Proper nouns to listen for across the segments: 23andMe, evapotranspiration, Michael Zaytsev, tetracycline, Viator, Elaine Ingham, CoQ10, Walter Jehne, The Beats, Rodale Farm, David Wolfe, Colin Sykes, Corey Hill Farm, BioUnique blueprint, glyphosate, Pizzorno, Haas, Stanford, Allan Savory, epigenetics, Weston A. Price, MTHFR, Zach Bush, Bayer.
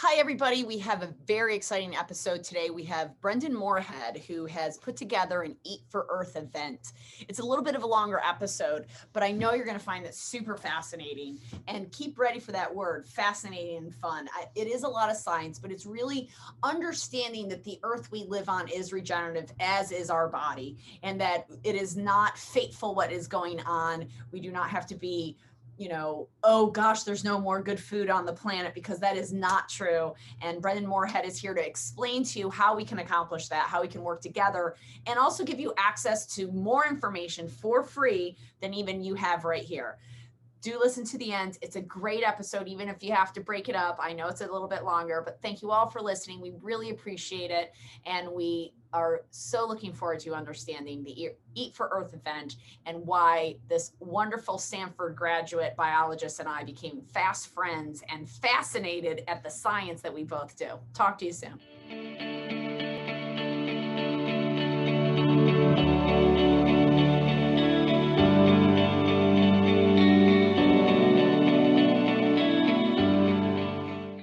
Hi, everybody. We have a very exciting episode today. We have Brendan Moorehead, who has put together an Eat for Earth event. It's a little bit of a longer episode, but I know you're going to find it super fascinating. And keep ready for that word, fascinating and fun. It is a lot of science, but it's really understanding that the earth we live on is regenerative, as is our body, and that it is not fateful what is going on. We do not have to be oh gosh, there's no more good food on the planet, because that is not true. And Brendan Moorehead is here to explain to you how we can accomplish that, how we can work together, and also give you access to more information for free than even you have right here. Do listen to the end. It's a great episode, even if you have to break it up. I know it's a little bit longer, but thank you all for listening. We really appreciate it. And we are so looking forward to understanding the Eat for Earth event and why this wonderful Stanford graduate biologist and I became fast friends and fascinated at the science that we both do. Talk to you soon.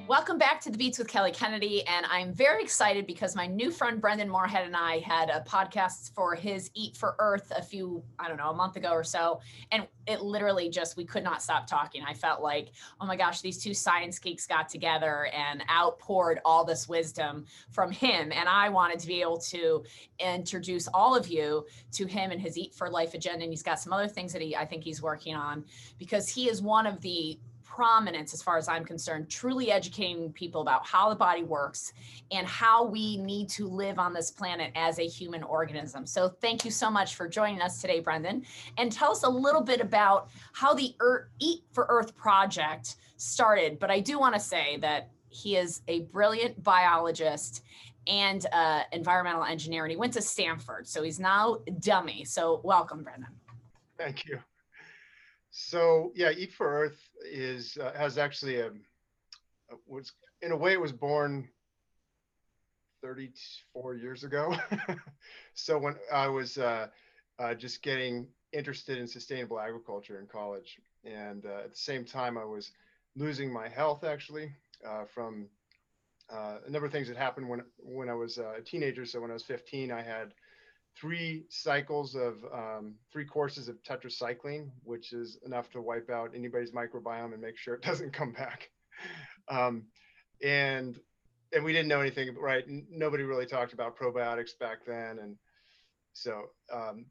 Welcome back to The Beats with Kelly Kennedy, and I'm very excited because my new friend Brendan Moorehead and I had a podcast for his Eat for Earth a month ago or so, and it literally just, we could not stop talking. I felt like, oh my gosh, these two science geeks got together and outpoured all this wisdom from him, and I wanted to be able to introduce all of you to him and his Eat for Life agenda, and he's got some other things that I think he's working on, because he is one of the prominence, as far as I'm concerned, truly educating people about how the body works and how we need to live on this planet as a human organism. So thank you so much for joining us today, Brendan. And tell us a little bit about how the Eat for Earth project started. But I do want to say that he is a brilliant biologist and environmental engineer, and he went to Stanford. So he's now a dummy. So welcome, Brendan. Thank you. So yeah, Eat for Earth has actually it was born 34 years ago. So when I was just getting interested in sustainable agriculture in college, and at the same time I was losing my health actually from a number of things that happened when I was a teenager. So when I was 15, I had 3 cycles of 3 courses of tetracycline, which is enough to wipe out anybody's microbiome and make sure it doesn't come back. And we didn't know anything, right? Nobody really talked about probiotics back then. And so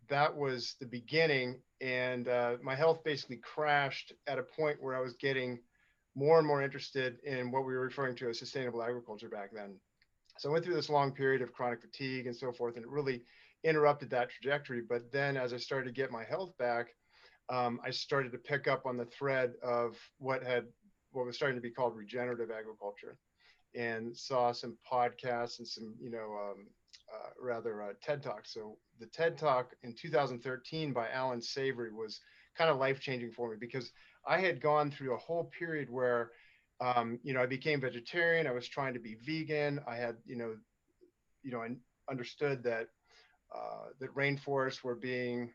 that was the beginning. And my health basically crashed at a point where I was getting more and more interested in what we were referring to as sustainable agriculture back then. So I went through this long period of chronic fatigue and so forth, and it really interrupted that trajectory. But then as I started to get my health back, I started to pick up on the thread of what was starting to be called regenerative agriculture, and saw some podcasts and some TED Talks. So the TED Talk in 2013 by Allan Savory was kind of life-changing for me, because I had gone through a whole period where I became vegetarian, I was trying to be vegan, I had I understood that that rainforests were being,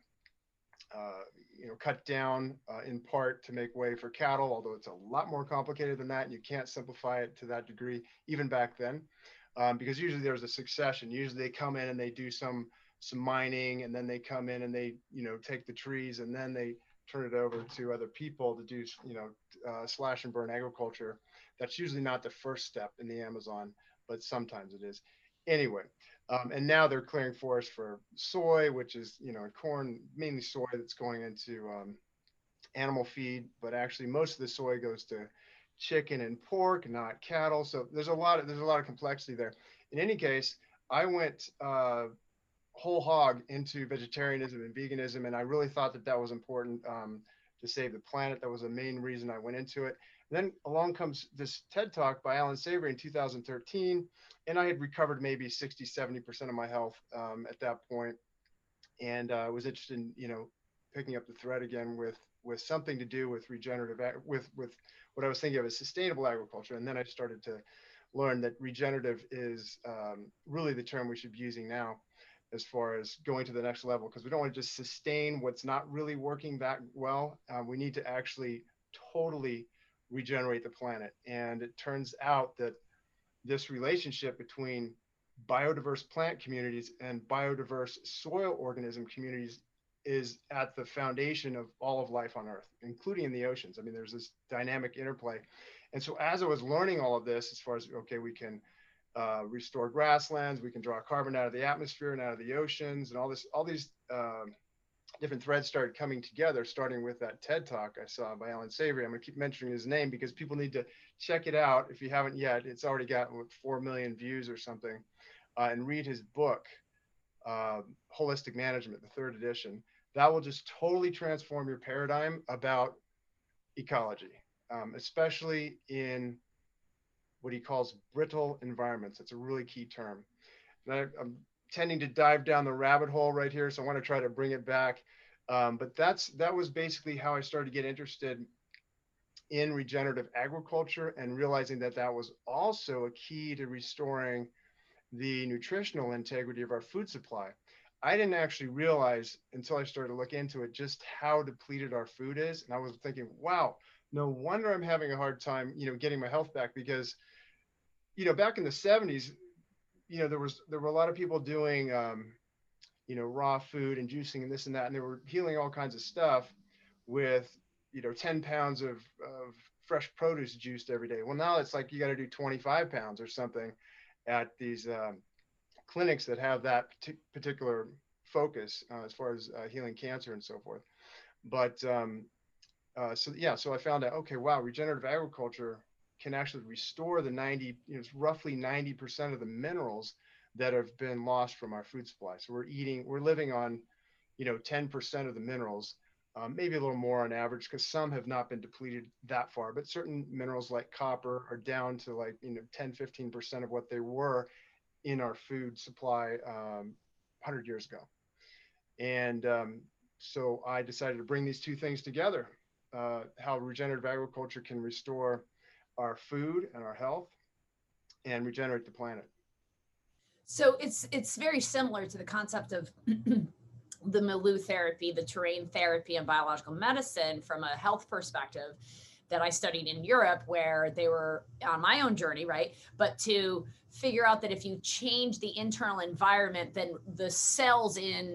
cut down in part to make way for cattle, although it's a lot more complicated than that, and you can't simplify it to that degree, even back then, because usually there's a succession. Usually they come in and they do some mining, and then they come in and they, take the trees, and then they turn it over to other people to do, slash and burn agriculture. That's usually not the first step in the Amazon, but sometimes it is. Anyway, and now they're clearing forests for soy, which is, corn, mainly soy that's going into animal feed, but actually most of the soy goes to chicken and pork, not cattle. So there's a lot of complexity there. In any case, I went whole hog into vegetarianism and veganism, and I really thought that was important to save the planet. That was the main reason I went into it. Then along comes this TED Talk by Allan Savory in 2013, and I had recovered maybe 60, 70% of my health at that point, and I was interested in, picking up the thread again with something to do with regenerative, with what I was thinking of as sustainable agriculture. And then I started to learn that regenerative is really the term we should be using now, as far as going to the next level, because we don't want to just sustain what's not really working that well. We need to actually totally regenerate the planet. And it turns out that this relationship between biodiverse plant communities and biodiverse soil organism communities is at the foundation of all of life on Earth, including in the oceans. I mean, there's this dynamic interplay. And so as I was learning all of this, as far as, okay, we can restore grasslands, we can draw carbon out of the atmosphere and out of the oceans, and all this, all these different threads started coming together, starting with that TED Talk I saw by Allan Savory. I'm gonna keep mentioning his name because people need to check it out. If you haven't yet, it's already gotten 4 million views or something, and read his book, Holistic Management, the 3rd edition. That will just totally transform your paradigm about ecology, especially in what he calls brittle environments. It's a really key term. And I'm tending to dive down the rabbit hole right here, so I want to try to bring it back. But that was basically how I started to get interested in regenerative agriculture and realizing that that was also a key to restoring the nutritional integrity of our food supply. I didn't actually realize until I started to look into it just how depleted our food is. And I was thinking, wow, no wonder I'm having a hard time, you know, getting my health back, because, you know, back in the 70s, you know, there were a lot of people doing, you know, raw food and juicing and this and that, and they were healing all kinds of stuff with, you know, 10 pounds of fresh produce juiced every day. Well, now it's like you got to do 25 pounds or something at these clinics that have that particular focus as far as healing cancer and so forth. But so I found out, okay, wow, regenerative agriculture can actually restore the roughly 90% of the minerals that have been lost from our food supply. So we're living on, you know, 10% of the minerals, maybe a little more on average, because some have not been depleted that far, but certain minerals like copper are down to, like, you know, 10, 15% of what they were in our food supply 100 years ago. And so I decided to bring these two things together, how regenerative agriculture can restore our food and our health and regenerate the planet. So it's very similar to the concept of the milieu therapy, the terrain therapy and biological medicine from a health perspective that I studied in Europe, where they were on my own journey, right? But to figure out that if you change the internal environment, then the cells in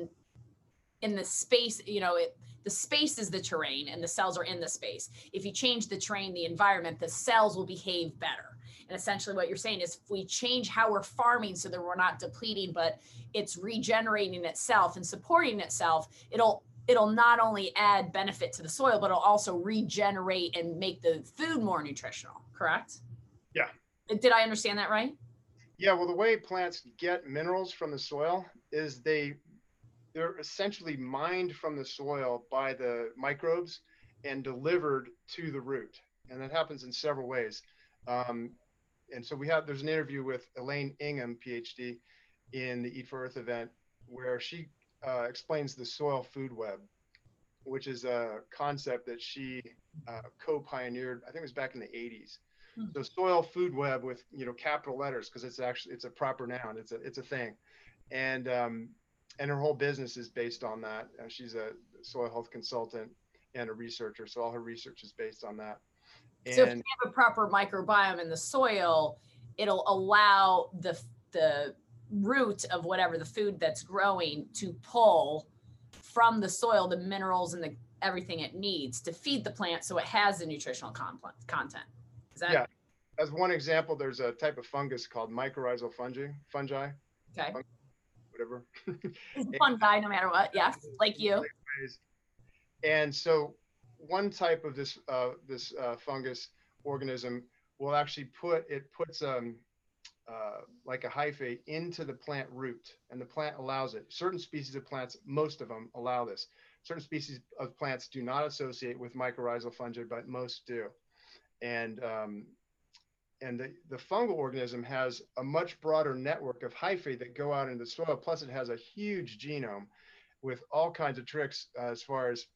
the space, you know, the space is the terrain and the cells are in the space. If you change the terrain, the environment, the cells will behave better. And essentially what you're saying is if we change how we're farming so that we're not depleting, but it's regenerating itself and supporting itself, it'll not only add benefit to the soil, but it'll also regenerate and make the food more nutritional, correct? Yeah. Did I understand that right? Yeah, well, the way plants get minerals from the soil is they're essentially mined from the soil by the microbes and delivered to the root. And that happens in several ways. And so there's an interview with Elaine Ingham, PhD, in the Eat for Earth event, where she explains the soil food web, which is a concept that she co-pioneered, I think it was back in the 80s. Mm-hmm. So soil food web with, you know, capital letters, because it's a proper noun, it's a thing. And her whole business is based on that. She's a soil health consultant and a researcher, so all her research is based on that. And so if you have a proper microbiome in the soil, it'll allow the root of whatever the food that's growing to pull from the soil the minerals and the everything it needs to feed the plant, so it has the nutritional content. Is that? Yeah. As one example, there's a type of fungus called mycorrhizal fungi. Okay. Whatever. It's fungi, no matter what. Yes, like you. And so one type of this fungus organism will actually puts like a hyphate into the plant root, and the plant allows it. Certain species of plants, most of them allow this. Certain species of plants do not associate with mycorrhizal fungi, but most do. And the fungal organism has a much broader network of hyphae that go out into the soil. Plus, it has a huge genome with all kinds of tricks as far as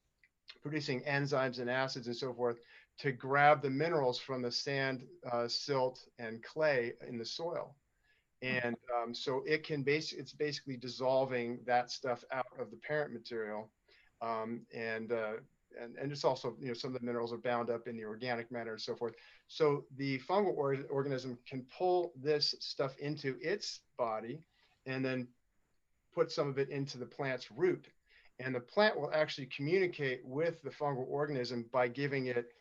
producing enzymes and acids and so forth to grab the minerals from the sand, silt, and clay in the soil. And so it's basically dissolving that stuff out of the parent material, and it's also, you know, some of the minerals are bound up in the organic matter and so forth. So the fungal organism can pull this stuff into its body and then put some of it into the plant's root. And the plant will actually communicate with the fungal organism by giving it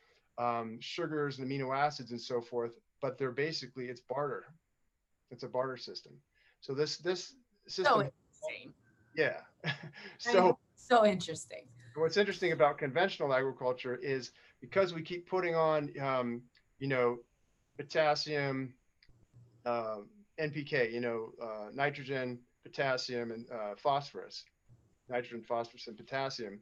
sugars and amino acids and so forth, but they're basically, it's barter. It's a barter system. So this system. So interesting. Yeah. So interesting. What's interesting about conventional agriculture is because we keep putting on, you know, potassium, NPK, you know, nitrogen, potassium, and phosphorus, nitrogen, phosphorus, and potassium,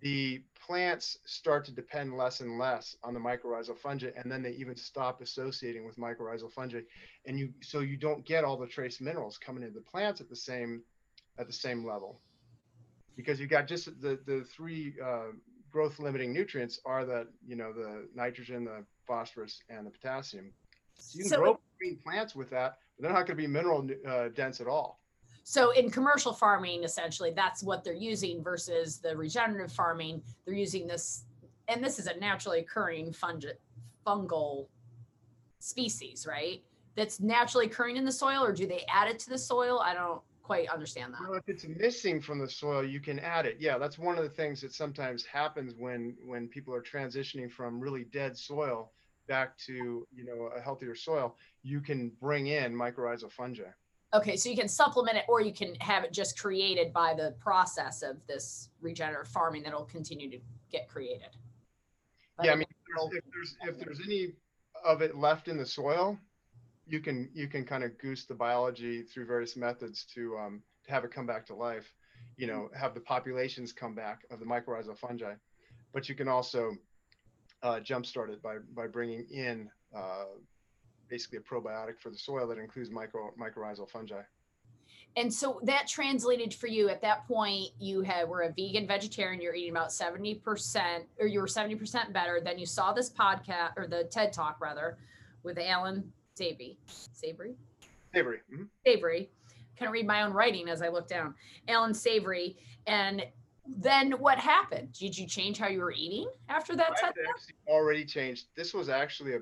the plants start to depend less and less on the mycorrhizal fungi, and then they even stop associating with mycorrhizal fungi. And so you don't get all the trace minerals coming into the plants at the same level, because you've got just the three growth limiting nutrients are the, you know, the nitrogen, the phosphorus, and the potassium. So you can grow green plants with that, but they're not going to be mineral dense at all. So in commercial farming, essentially, that's what they're using versus the regenerative farming. They're using this, and this is a naturally occurring fungal species, right? That's naturally occurring in the soil, or do they add it to the soil? I don't quite understand that. Well, if it's missing from the soil, you can add it. Yeah, that's one of the things that sometimes happens when people are transitioning from really dead soil back to, you know, a healthier soil. You can bring in mycorrhizal fungi. Okay, so you can supplement it, or you can have it just created by the process of this regenerative farming that'll continue to get created. But yeah, I mean, if there's any of it left in the soil, you can kind of goose the biology through various methods to have it come back to life. You know, have the populations come back of the mycorrhizal fungi, but you can also jumpstart it by bringing in basically a probiotic for the soil that includes mycorrhizal fungi. And so that translated for you at that point, you were a vegan vegetarian, you're eating about 70%, or you were 70% better. Then you saw this podcast, or the TED Talk rather, with Allan Savory. Mm-hmm. Savory. Kind of read my own writing as I look down. Allan Savory. And then what happened? Did you change how you were eating after that TED Talk? Already changed. This was actually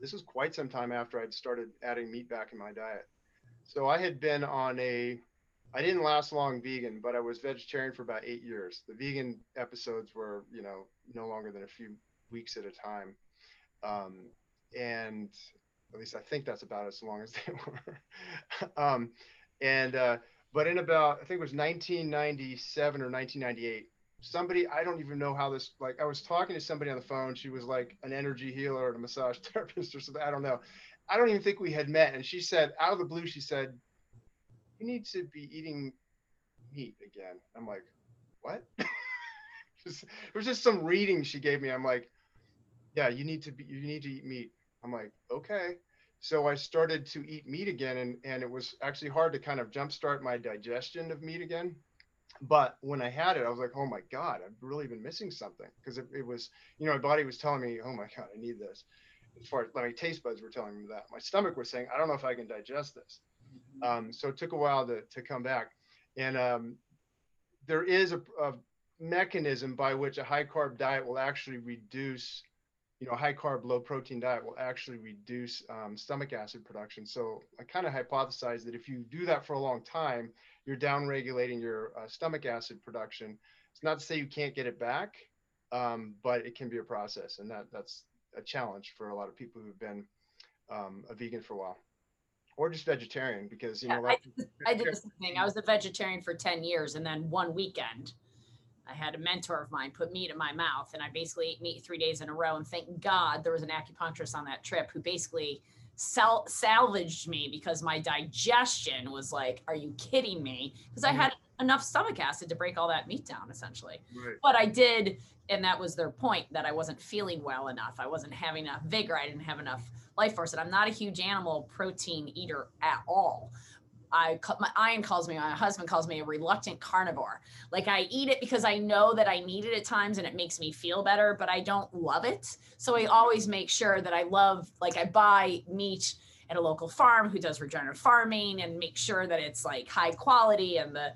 This was quite some time after I'd started adding meat back in my diet. So I had been on I didn't last long vegan, but I was vegetarian for about 8 years. The vegan episodes were, you know, no longer than a few weeks at a time. And at least I think that's about as long as they were. But in about, I think it was 1997 or 1998, somebody, I don't even know how this, like I was talking to somebody on the phone. She was like an energy healer and a massage therapist or something. I don't know. I don't even think we had met. And she said, out of the blue, she said, "You need to be eating meat again." I'm like, "What?" It was just some reading she gave me. I'm like, "Yeah, you need to eat meat." I'm like, "Okay." So I started to eat meat again. And it was actually hard to kind of jumpstart my digestion of meat again. But when I had it, I was like, "Oh my God, I've really been missing something." Because it was, you know, my body was telling me, "Oh my God, I need this." As far as my taste buds were telling me that. My stomach was saying, "I don't know if I can digest this." So it took a while to come back. And there is a mechanism by which a high carb diet will actually reduce, you know, a high carb, low protein diet will actually reduce stomach acid production. So I kind of hypothesized that if you do that for a long time, you're down-regulating your stomach acid production. It's not to say you can't get it back, but it can be a process. And that's a challenge for a lot of people who've been a vegan for a while, or just vegetarian, because, you know, I did this thing. I was a vegetarian for 10 years. And then one weekend I had a mentor of mine put meat in my mouth, and I basically ate meat 3 days in a row. And thank God there was an acupuncturist on that trip who basically salvaged me, because my digestion was like, "Are you kidding me?" Because I had enough stomach acid to break all that meat down, essentially. Right. But I did, and that was their point, that I wasn't feeling well enough. I wasn't having enough vigor. I didn't have enough life force. And I'm not a huge animal protein eater at all. My husband calls me a reluctant carnivore. Like, I eat it because I know that I need it at times and it makes me feel better, but I don't love it. So I always make sure that I buy meat at a local farm who does regenerative farming and make sure that it's like high quality and the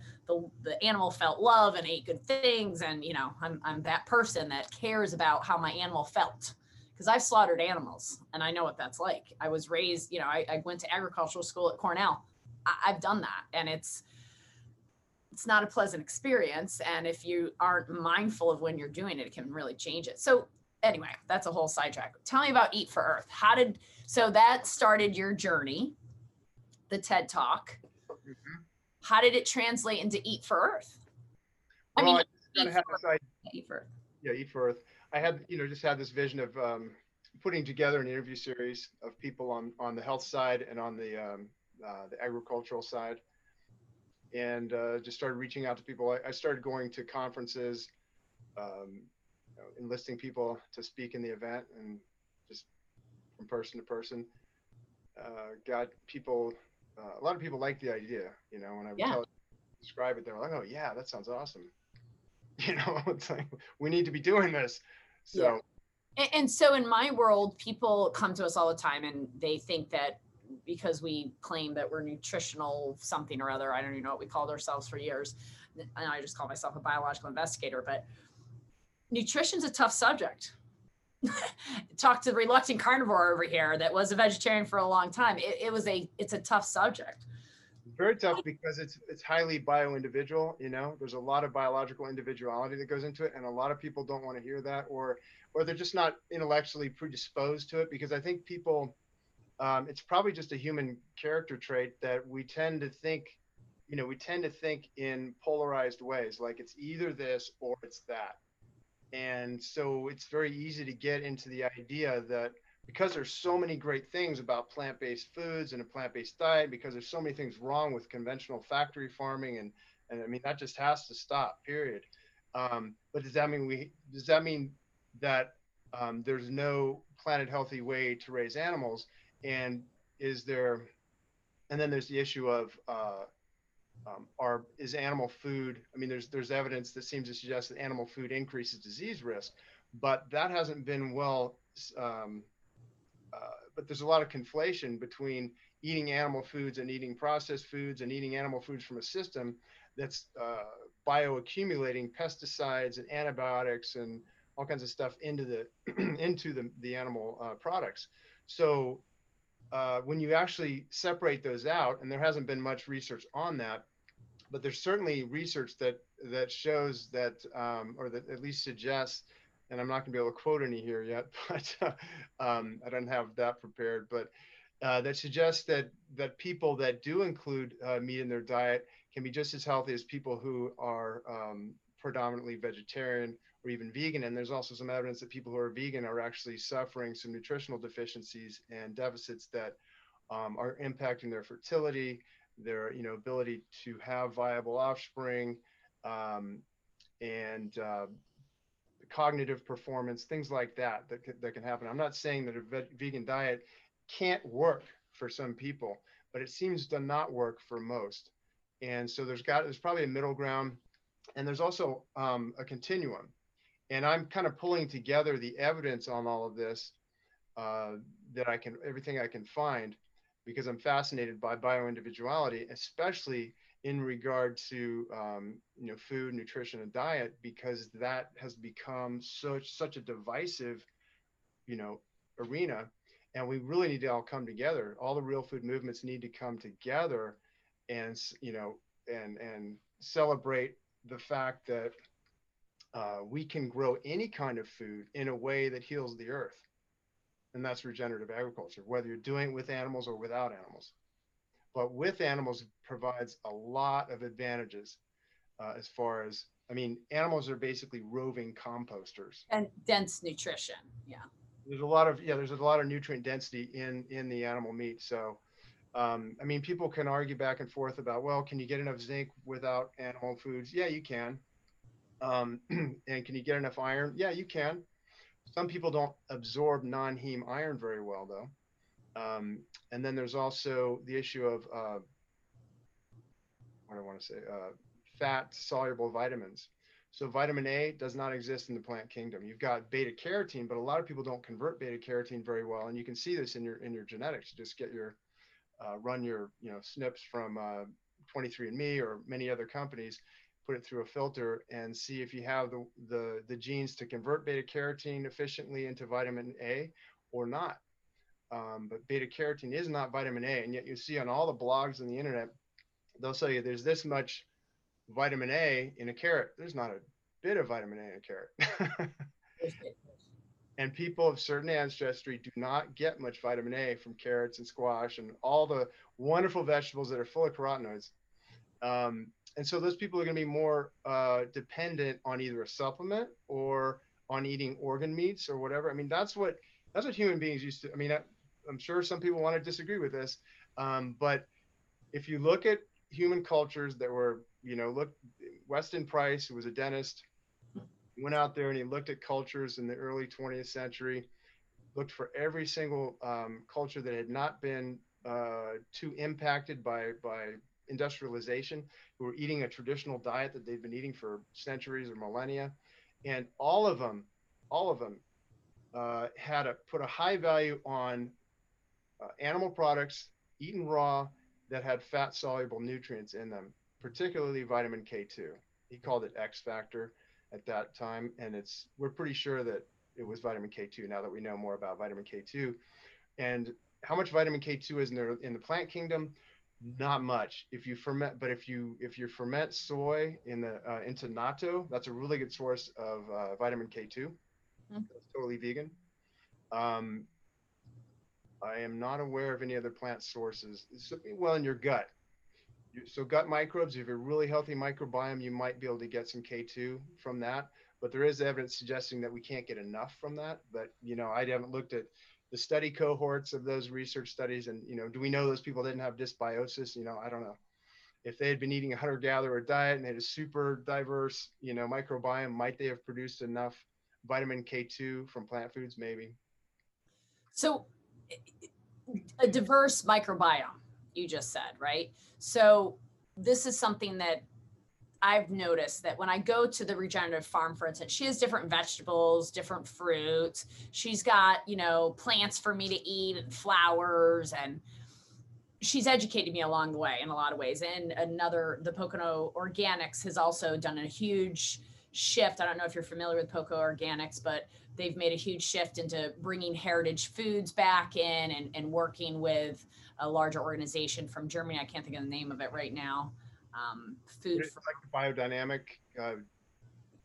animal felt love and ate good things. And, you know, I'm that person that cares about how my animal felt, because I've slaughtered animals and I know what that's like. I was raised, you know, I went to agricultural school at Cornell. I've done that. And it's not a pleasant experience. And if you aren't mindful of when you're doing it, it can really change it. So anyway, that's a whole sidetrack. Tell me about Eat for Earth. So that started your journey, the TED Talk. Mm-hmm. How did it translate into Eat for Earth? Well, I mean, Eat for Earth. I had, you know, just had this vision of putting together an interview series of people on the health side and on the agricultural side, and just started reaching out to people. I started going to conferences, you know, enlisting people to speak in the event, and just from person to person, got people. A lot of people liked the idea, you know. When I would describe it, they're like, "Oh yeah, that sounds awesome." You know, it's like, we need to be doing this. So, yeah. And so in my world, people come to us all the time, and they think that because we claim that we're nutritional something or other, I don't even know what we called ourselves for years. And I just call myself a biological investigator, but nutrition's a tough subject. Talk to the reluctant carnivore over here that was a vegetarian for a long time. It's a tough subject. Very tough, because it's highly bio-individual, you know. There's a lot of biological individuality that goes into it, and a lot of people don't want to hear that, or they're just not intellectually predisposed to it, because I think people, it's probably just a human character trait that we tend to think, you know, we tend to think in polarized ways, like it's either this or it's that. And so it's very easy to get into the idea that because there's so many great things about plant-based foods and a plant-based diet, because there's so many things wrong with conventional factory farming, and I mean, that just has to stop, period. But does that mean that there's no planet healthy way to raise animals? And is there, and then there's the issue of is animal food, I mean, there's evidence that seems to suggest that animal food increases disease risk, but that hasn't been well, but there's a lot of conflation between eating animal foods and eating processed foods and eating animal foods from a system that's bioaccumulating pesticides and antibiotics and all kinds of stuff into the into the animal products. So when you actually separate those out, and there hasn't been much research on that, but there's certainly research that shows that, or that at least suggests, and I'm not going to be able to quote any here yet, but I don't have that prepared. But that suggests that people that do include meat in their diet can be just as healthy as people who are predominantly vegetarian or even vegan. And there's also some evidence that people who are vegan are actually suffering some nutritional deficiencies and deficits that are impacting their fertility, their, you know, ability to have viable offspring, and cognitive performance, things like that can happen. I'm not saying that a vegan diet can't work for some people, but it seems to not work for most. And so there's probably a middle ground, and there's also a continuum. And I'm kind of pulling together the evidence on all of this everything I can find, because I'm fascinated by bioindividuality, especially in regard to you know, food, nutrition, and diet, because that has become such a divisive, you know, arena, and we really need to all come together. All the real food movements need to come together, and, you know, and celebrate the fact that we can grow any kind of food in a way that heals the earth, and that's regenerative agriculture, whether you're doing it with animals or without animals. But with animals provides a lot of advantages as far as, I mean, animals are basically roving composters. And dense nutrition, yeah. There's a lot of nutrient density in the animal meat. So, I mean, people can argue back and forth about, well, can you get enough zinc without animal foods? Yeah, you can. And can you get enough iron? Yeah, you can. Some people don't absorb non-heme iron very well, though. And then there's also the issue of fat-soluble vitamins. So vitamin A does not exist in the plant kingdom. You've got beta-carotene, but a lot of people don't convert beta-carotene very well, and you can see this in your genetics. You just get your run your SNPs from 23andMe or many other companies, put it through a filter and see if you have the genes to convert beta carotene efficiently into vitamin A or not. But beta carotene is not vitamin A, and yet you see on all the blogs on the internet, they'll tell you there's this much vitamin A in a carrot. There's not a bit of vitamin A in a carrot. And people of certain ancestry do not get much vitamin A from carrots and squash and all the wonderful vegetables that are full of carotenoids. And so those people are going to be more dependent on either a supplement or on eating organ meats or whatever. I mean, that's what human beings used to. I mean, I'm sure some people want to disagree with this, but if you look at human cultures that were, look, Weston Price, who was a dentist, went out there and he looked at cultures in the early 20th century, looked for every single culture that had not been too impacted by industrialization, who were eating a traditional diet that they've been eating for centuries or millennia. And all of them had put a high value on animal products eaten raw that had fat soluble nutrients in them, particularly vitamin K2. He called it X factor at that time. And we're pretty sure that it was vitamin K2 now that we know more about vitamin K2. And how much vitamin K2 is in the plant kingdom? Not much. If you ferment, but if you ferment soy into natto, that's a really good source of vitamin K2. Mm-hmm. That's totally vegan. I am not aware of any other plant sources. Well, in your gut. So gut microbes, if you're really healthy microbiome, you might be able to get some K2 from that. But there is evidence suggesting that we can't get enough from that. But I haven't looked at the study cohorts of those research studies, and do we know those people didn't have dysbiosis? I don't know. If they had been eating a hunter-gatherer diet and they had a super diverse, microbiome, might they have produced enough vitamin K2 from plant foods? Maybe. So, a diverse microbiome, you just said, right? So this is something that I've noticed, that when I go to the regenerative farm, for instance, she has different vegetables, different fruits. She's got, plants for me to eat and flowers. And she's educated me along the way in a lot of ways. And the Pocono Organics has also done a huge shift. I don't know if you're familiar with Pocono Organics, but they've made a huge shift into bringing heritage foods back in and working with a larger organization from Germany. I can't think of the name of it right now. Food for like biodynamic. Demeter.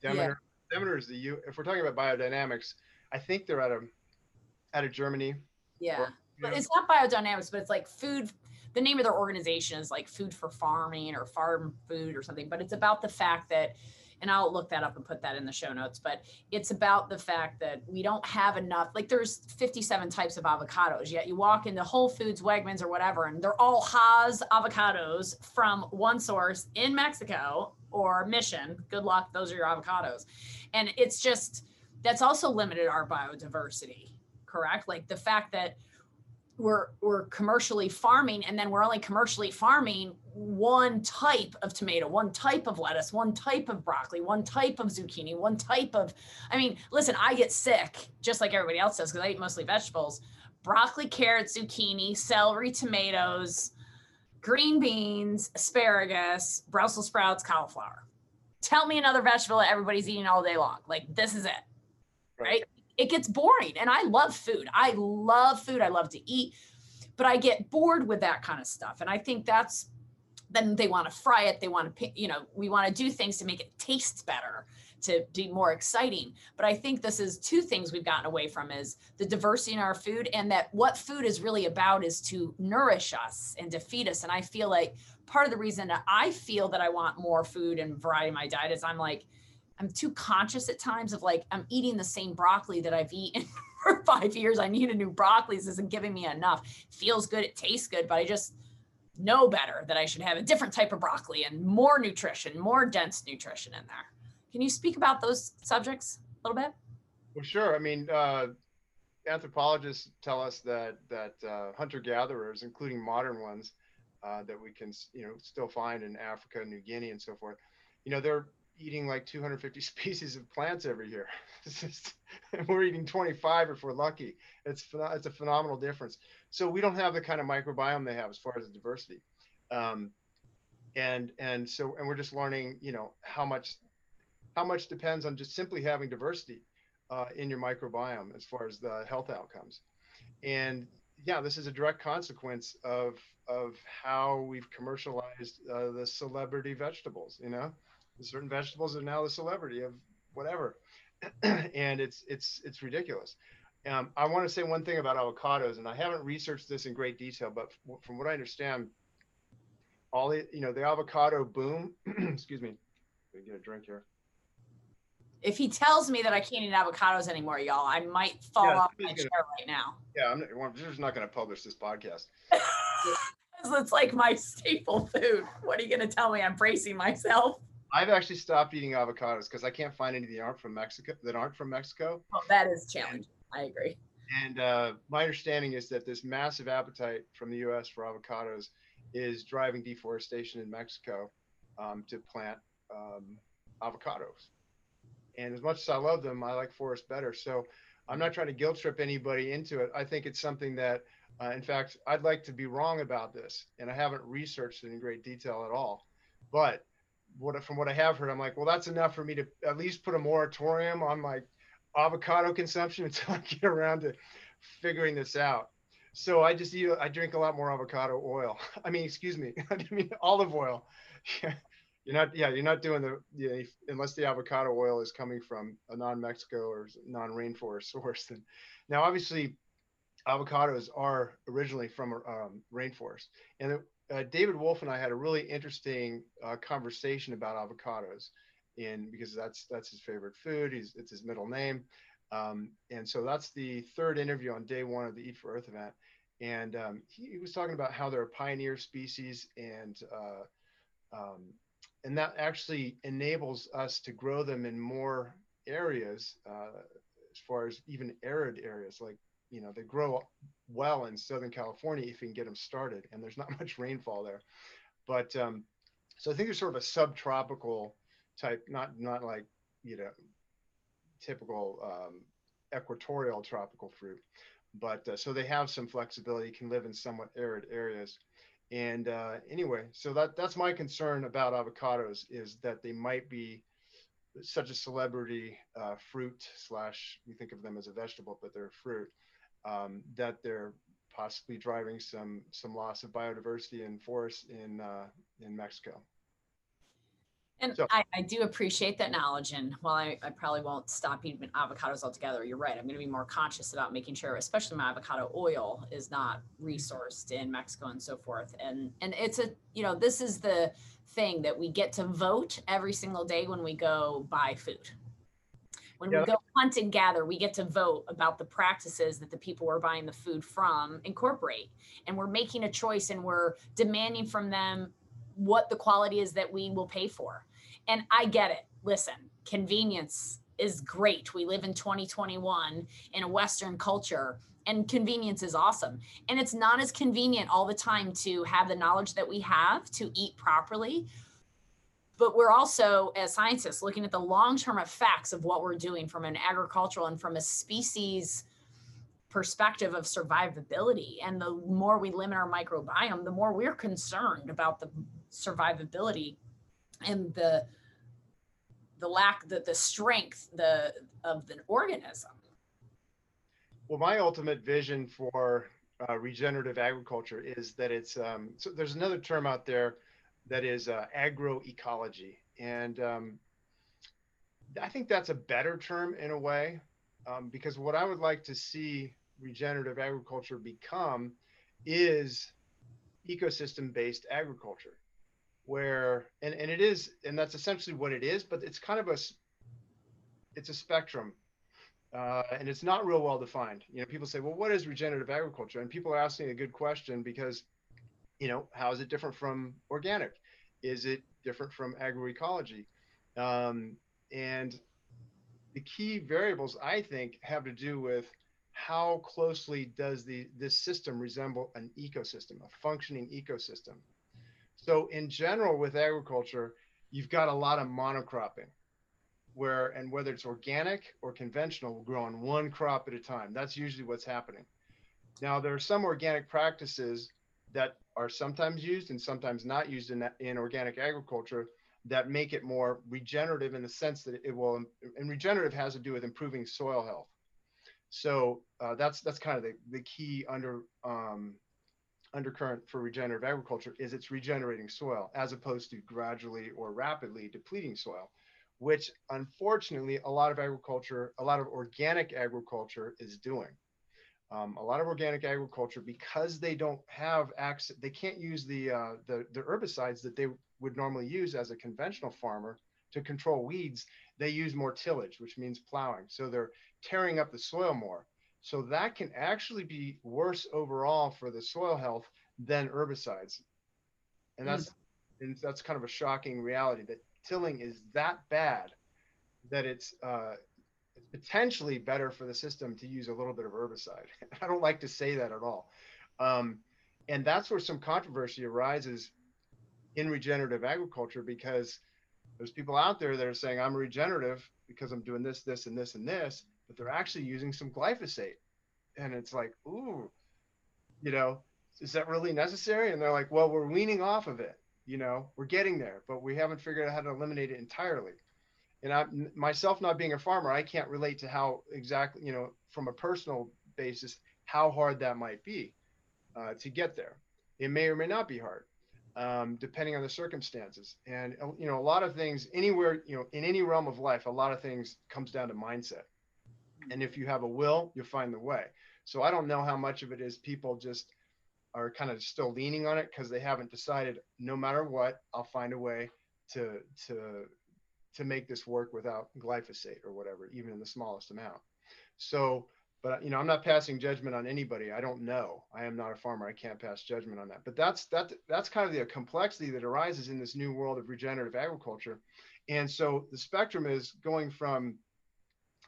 Yeah. Demeter is if we're talking about biodynamics, I think they're out of Germany. Yeah, or, but it's not biodynamics, but it's like food. The name of their organization is like Food for Farming or Farm Food or something. But it's about the fact that, and I'll look that up and put that in the show notes. But it's about the fact that we don't have enough. Like there's 57 types of avocados. Yet you walk into Whole Foods, Wegmans, or whatever, and they're all Haas avocados from one source in Mexico or Mission. Good luck. Those are your avocados. And it's just, that's also limited our biodiversity, correct? Like the fact that we're commercially farming, and then we're only commercially farming one type of tomato, one type of lettuce, one type of broccoli, one type of zucchini, one type of, listen, I get sick just like everybody else does because I eat mostly vegetables, broccoli, carrots, zucchini, celery, tomatoes, green beans, asparagus, Brussels sprouts, cauliflower. Tell me another vegetable that everybody's eating all day long. Like this is it, right? It gets boring. And I love food. I love food. I love to eat, but I get bored with that kind of stuff. And I think that's, then they want to fry it. They want to, we want to do things to make it taste better, to be more exciting. But I think this is two things we've gotten away from, is the diversity in our food, and that what food is really about is to nourish us and to feed us. And I feel like part of the reason that I feel that I want more food and variety in my diet is I'm too conscious at times of I'm eating the same broccoli that I've eaten for 5 years. I need a new broccoli. This isn't giving me enough. It feels good. It tastes good, but I just know better that I should have a different type of broccoli and more nutrition, more dense nutrition in there. Can you speak about those subjects a little bit? Well, sure. Anthropologists tell us that hunter-gatherers, including modern ones, that we can still find in Africa, New Guinea, and so forth, they're eating like 250 species of plants every year. We're eating 25 if we're lucky. It's a phenomenal difference. So we don't have the kind of microbiome they have as far as the diversity. And we're just learning, you know, how much depends on just simply having diversity in your microbiome as far as the health outcomes. And yeah, this is a direct consequence of how we've commercialized the celebrity vegetables. You know, certain vegetables are now the celebrity of whatever, and it's ridiculous. I want to say one thing about avocados, and I haven't researched this in great detail, but from what I understand, all the, you know, the avocado boom. Excuse me, let me get a drink here. If he tells me that I can't eat avocados anymore, y'all, I might fall off my chair right now. Yeah, I'm just not going to publish this podcast. It's like my staple food. What are you going to tell me? I'm bracing myself. I've actually stopped eating avocados because I can't find any that aren't from Mexico. Well, that is challenging. I agree. And my understanding is that this massive appetite from the U.S. for avocados is driving deforestation in Mexico to plant avocados. And as much as I love them, I like forests better. So I'm not trying to guilt trip anybody into it. I think it's something that, in fact, I'd like to be wrong about this. And I haven't researched it in great detail at all. But from what I have heard, I'm like, well, that's enough for me to at least put a moratorium on my avocado consumption until I get around to figuring this out. So I drink a lot more avocado oil. I mean, excuse me, I mean olive oil. You're not doing the, unless the avocado oil is coming from a non-Mexico or non-rainforest source. And now, obviously, avocados are originally from rainforest. And David Wolfe and I had a really interesting conversation about avocados, because that's his favorite food. It's his middle name, and so that's the third interview on day one of the Eat for Earth event. And he was talking about how they're a pioneer species, and that actually enables us to grow them in more areas, as far as even arid areas. Like, you know, they grow well in Southern California if you can get them started, and there's not much rainfall there. But so I think there's sort of a subtropical type, not like, you know, typical equatorial tropical fruit, but so they have some flexibility, can live in somewhat arid areas. And anyway, so that's my concern about avocados, is that they might be such a celebrity fruit / we think of them as a vegetable, but they're a fruit, that they're possibly driving some loss of biodiversity and forests in Mexico. And so, I do appreciate that knowledge. And while I probably won't stop eating avocados altogether, you're right, I'm going to be more conscious about making sure, especially my avocado oil is not resourced in Mexico and so forth. And it's this is the thing that we get to vote every single day when we go buy food. When we go hunt and gather, we get to vote about the practices that the people we're buying the food from incorporate. And we're making a choice, and we're demanding from them what the quality is that we will pay for. And I get it. Listen, convenience is great. We live in 2021 in a Western culture, and convenience is awesome. And it's not as convenient all the time to have the knowledge that we have to eat properly. But we're also, as scientists, looking at the long-term effects of what we're doing from an agricultural and from a species perspective of survivability. And the more we limit our microbiome, the more we're concerned about the survivability and the lack, the strength, of the organism. Well, my ultimate vision for regenerative agriculture is that it's so there's another term out there that is agroecology, and I think that's a better term in a way, because what I would like to see regenerative agriculture become is ecosystem-based agriculture, where and it is, and that's essentially what it is, but it's kind of a spectrum, and it's not real well defined. You know, people say, well, what is regenerative agriculture? And people are asking a good question, because, you know, how is it different from organic? Is it different from agroecology? And the key variables, I think, have to do with how closely does this system resemble an ecosystem, a functioning ecosystem. So in general, with agriculture, you've got a lot of monocropping, where, and whether it's organic or conventional, we'll grow on one crop at a time. That's usually what's happening. Now, there are some organic practices that are sometimes used and sometimes not used in organic agriculture that make it more regenerative, in the sense that it will, and regenerative has to do with improving soil health. So that's kind of the key undercurrent for regenerative agriculture, is it's regenerating soil as opposed to gradually or rapidly depleting soil, which unfortunately a lot of organic agriculture is doing. A lot of organic agriculture, because they don't have access, they can't use the herbicides that they would normally use as a conventional farmer to control weeds. They use more tillage, which means plowing. So they're tearing up the soil more. So that can actually be worse overall for the soil health than herbicides. And that's kind of a shocking reality, that tilling is that bad that it's potentially better for the system to use a little bit of herbicide. I don't like to say that at all. And that's where some controversy arises in regenerative agriculture, because there's people out there that are saying, I'm regenerative because I'm doing this, this, and this, and this, but they're actually using some glyphosate. And it's like, ooh, you know, is that really necessary? And they're like, well, we're weaning off of it. You know, we're getting there, but we haven't figured out how to eliminate it entirely. And I, myself not being a farmer, I can't relate to how exactly, you know, from a personal basis, how hard that might be to get there. It may or may not be hard, depending on the circumstances. And, you know, a lot of things anywhere, you know, in any realm of life, a lot of things comes down to mindset. And if you have a will, you'll find the way. So I don't know how much of it is people just are kind of still leaning on it because they haven't decided, no matter what, I'll find a way to make this work without glyphosate or whatever, even in the smallest amount. So, but you know, I'm not passing judgment on anybody. I don't know. I am not a farmer. I can't pass judgment on that. But that's kind of the complexity that arises in this new world of regenerative agriculture. And so the spectrum is going from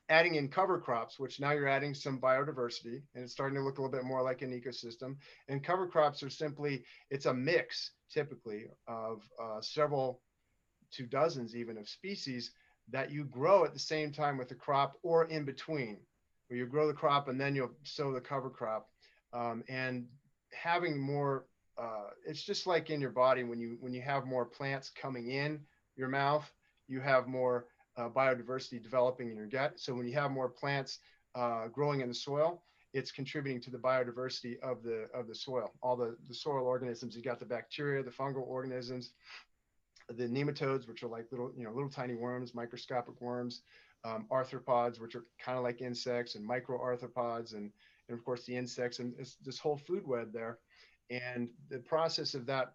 adding in cover crops, which now you're adding some biodiversity, and it's starting to look a little bit more like an ecosystem. And cover crops are simply, it's a mix typically of several to dozens even of species that you grow at the same time with the crop, or in between, where you grow the crop and then you'll sow the cover crop. And having more, it's just like in your body, when you have more plants coming in your mouth, you have more biodiversity developing in your gut. So when you have more plants growing in the soil, it's contributing to the biodiversity of the soil, all the soil organisms. You got the bacteria, the fungal organisms, the nematodes, which are like little tiny worms, microscopic worms, arthropods, which are kind of like insects, and microarthropods, and of course the insects, and this whole food web there. And the process of that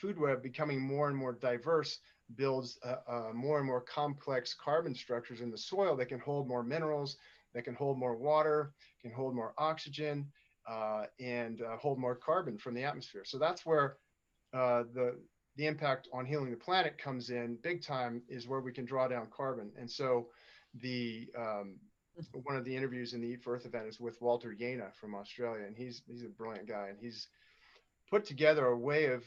food web becoming more and more diverse builds more and more complex carbon structures in the soil that can hold more minerals, that can hold more water, can hold more oxygen, and hold more carbon from the atmosphere. So that's where the impact on healing the planet comes in big time, is where we can draw down carbon. And so the one of the interviews in the Eat for Earth event is with Walter Jehne from Australia, and he's a brilliant guy, and he's put together a way of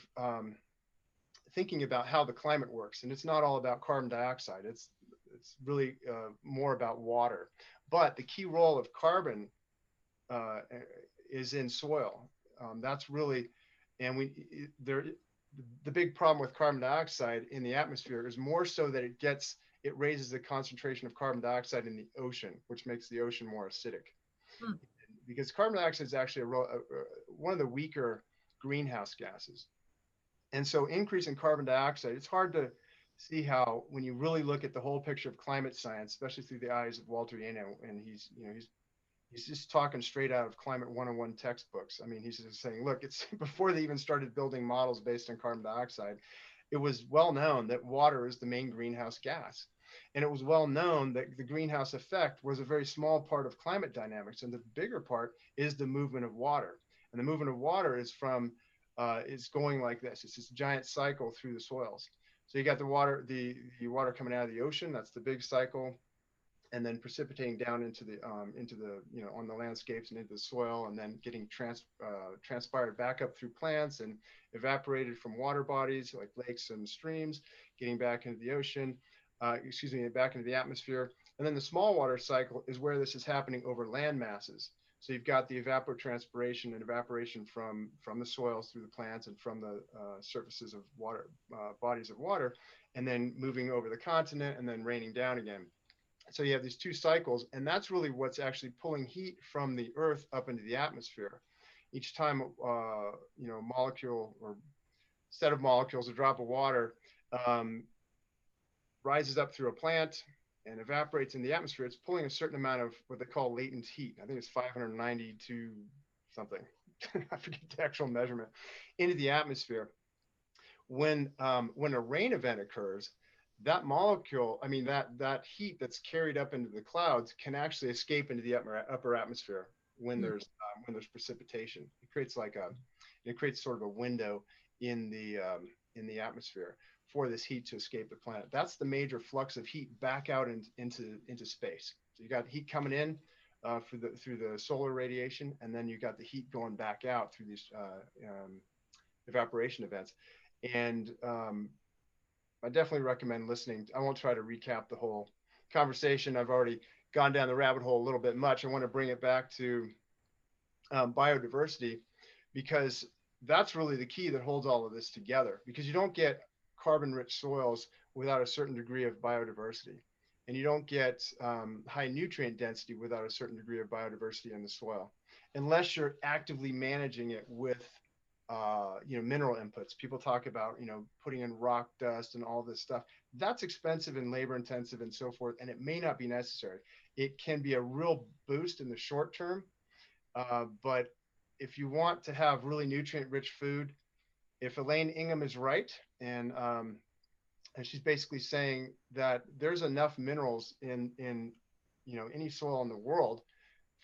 thinking about how the climate works. And it's not all about carbon dioxide. It's really more about water. But the key role of carbon is in soil. That's really, and the big problem with carbon dioxide in the atmosphere is more so that it raises the concentration of carbon dioxide in the ocean, which makes the ocean more acidic. Because carbon dioxide is actually one of the weaker greenhouse gases. And so increasing carbon dioxide, it's hard to see how, when you really look at the whole picture of climate science, especially through the eyes of Walter Jehne, and he's just talking straight out of climate 101 textbooks. I mean, he's just saying, look, it's before they even started building models based on carbon dioxide, it was well known that water is the main greenhouse gas. And it was well known that the greenhouse effect was a very small part of climate dynamics. And the bigger part is the movement of water. And the movement of water is is going like this. It's this giant cycle through the soils. So you got the water coming out of the ocean. That's the big cycle. and then precipitating down into the on the landscapes and into the soil, and then getting transpired back up through plants and evaporated from water bodies like lakes and streams, getting back into the ocean, back into the atmosphere. And then the small water cycle is where this is happening over land masses. So you've got the evapotranspiration and evaporation from the soils through the plants and from the surfaces of water, bodies of water, and then moving over the continent and then raining down again. So you have these two cycles, and that's really what's actually pulling heat from the earth up into the atmosphere. Each time, a molecule or set of molecules, a drop of water rises up through a plant and evaporates in the atmosphere, it's pulling a certain amount of what they call latent heat. I think it's 592 something, I forget the actual measurement, into the atmosphere. When a rain event occurs, that molecule, that heat that's carried up into the clouds can actually escape into the upper atmosphere when there's precipitation. It creates sort of a window in the atmosphere for this heat to escape the planet. That's the major flux of heat back out into space. So you got heat coming in through the solar radiation, and then you got the heat going back out through these evaporation events. And I definitely recommend listening. I won't try to recap the whole conversation. I've already gone down the rabbit hole a little bit much. I want to bring it back to biodiversity, because that's really the key that holds all of this together, because you don't get carbon-rich soils without a certain degree of biodiversity. And you don't get high nutrient density without a certain degree of biodiversity in the soil, unless you're actively managing it with mineral inputs. People talk about, putting in rock dust and all this stuff. That's expensive and labor intensive and so forth, and it may not be necessary. It can be a real boost in the short term, but if you want to have really nutrient rich food, if Elaine Ingham is right, and she's basically saying that there's enough minerals in any soil in the world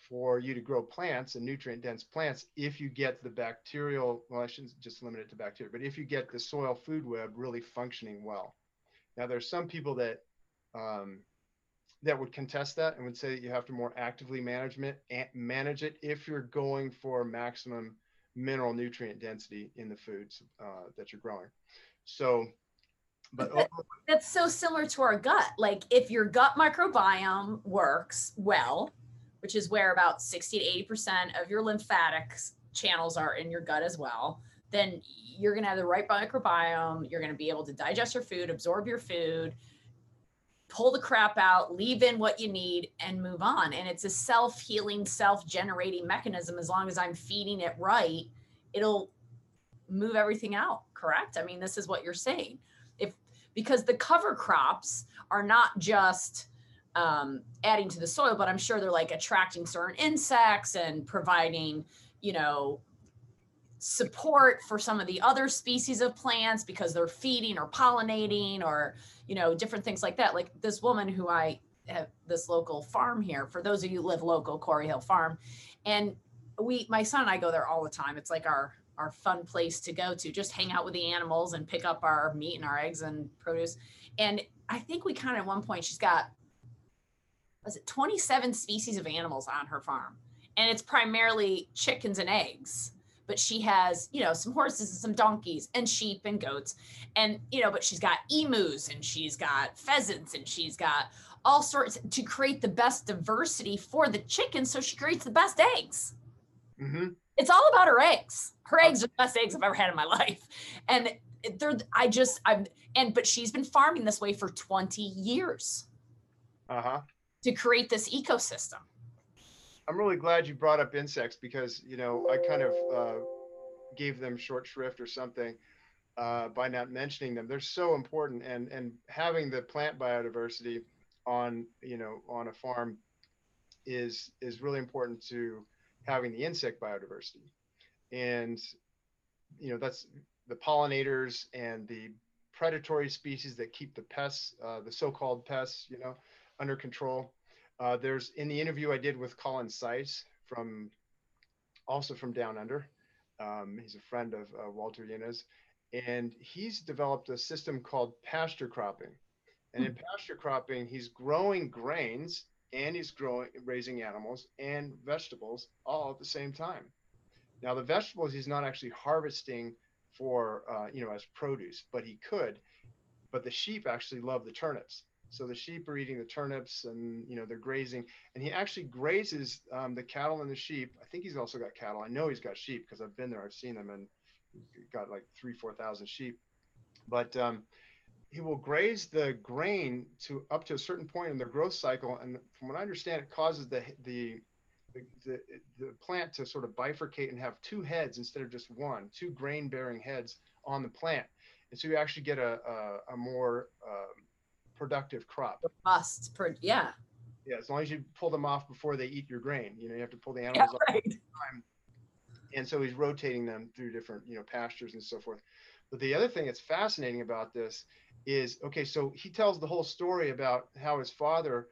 for you to grow plants and nutrient dense plants, if you get the bacterial, well, I shouldn't just limit it to bacteria, but if you get the soil food web really functioning well. Now, there's some people that that would contest that and would say that you have to more actively manage it if you're going for maximum mineral nutrient density in the foods that you're growing. So, that's so similar to our gut. Like, if your gut microbiome works well, which is where about 60 to 80% of your lymphatic channels are in your gut as well, then you're going to have the right microbiome. You're going to be able to digest your food, absorb your food, pull the crap out, leave in what you need, and move on. And it's a self-healing, self-generating mechanism. As long as I'm feeding it right, it'll move everything out, correct? I mean, this is what you're saying. Because the cover crops are not just adding to the soil, but I'm sure they're like attracting certain insects and providing, support for some of the other species of plants because they're feeding or pollinating or, different things like that. Like this woman who I have, this local farm here, for those of you who live local, Corey Hill Farm. And my son and I go there all the time. It's like our fun place to go to, just hang out with the animals and pick up our meat and our eggs and produce. And I think we kind of, at one point, she's got, was it 27 species of animals on her farm, and it's primarily chickens and eggs, but she has some horses and some donkeys and sheep and goats, and but she's got emus and she's got pheasants and she's got all sorts, to create the best diversity for the chickens, so she creates the best eggs. Mm-hmm. It's all about her eggs. Her eggs are the best eggs I've ever had in my life, and but she's been farming this way for 20 years. Uh-huh. To create this ecosystem. I'm really glad you brought up insects, because I kind of gave them short shrift or something by not mentioning them. They're so important, and having the plant biodiversity on a farm is really important to having the insect biodiversity, and that's the pollinators and the predatory species that keep the pests, the so-called pests, under control. There's, in the interview I did with Colin Sykes from Down Under, he's a friend of Walter Jehne's, and he's developed a system called pasture cropping. And in pasture cropping, he's growing grains and he's raising animals and vegetables all at the same time. Now the vegetables he's not actually harvesting for, as produce, but he could. But the sheep actually love the turnips. So the sheep are eating the turnips and, they're grazing. And he actually grazes the cattle and the sheep. I think he's also got cattle. I know he's got sheep because I've been there. I've seen them, and got like 3,000 to 4,000 sheep. But he will graze the grain to up to a certain point in the growth cycle. And from what I understand, it causes the plant to sort of bifurcate and have two heads instead of just one, two grain bearing heads on the plant. And so you actually get a more productive crop. Robust, yeah. Yeah, as long as you pull them off before they eat your grain. You have to pull the animals off all the time. And so he's rotating them through different, pastures and so forth. But the other thing that's fascinating about this is, okay, so he tells the whole story about how his father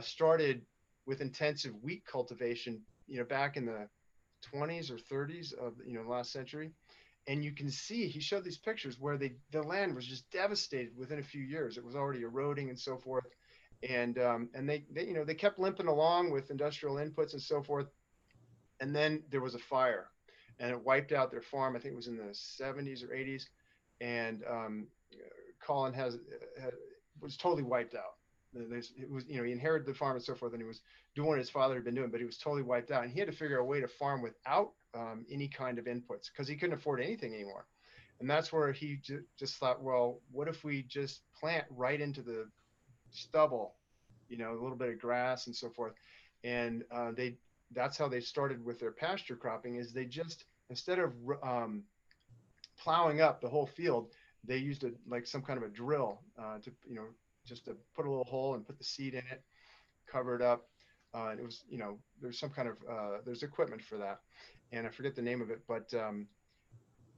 started with intensive wheat cultivation, back in the 20s or 30s of, last century. And you can see, he showed these pictures where the land was just devastated within a few years. It was already eroding and so forth. And they kept limping along with industrial inputs and so forth. And then there was a fire and it wiped out their farm. I think it was in the 70s or 80s. And Colin was totally wiped out. He inherited the farm and so forth, and he was doing what his father had been doing, but he was totally wiped out. And he had to figure out a way to farm without any kind of inputs because he couldn't afford anything anymore. And that's where he just thought, well, what if we just plant right into the stubble, a little bit of grass and so forth. And that's how they started with their pasture cropping, is they just, instead of plowing up the whole field, they used like some kind of a drill to, just to put a little hole and put the seed in it, cover it up. And it was, there's some kind of, there's equipment for that. And I forget the name of it, but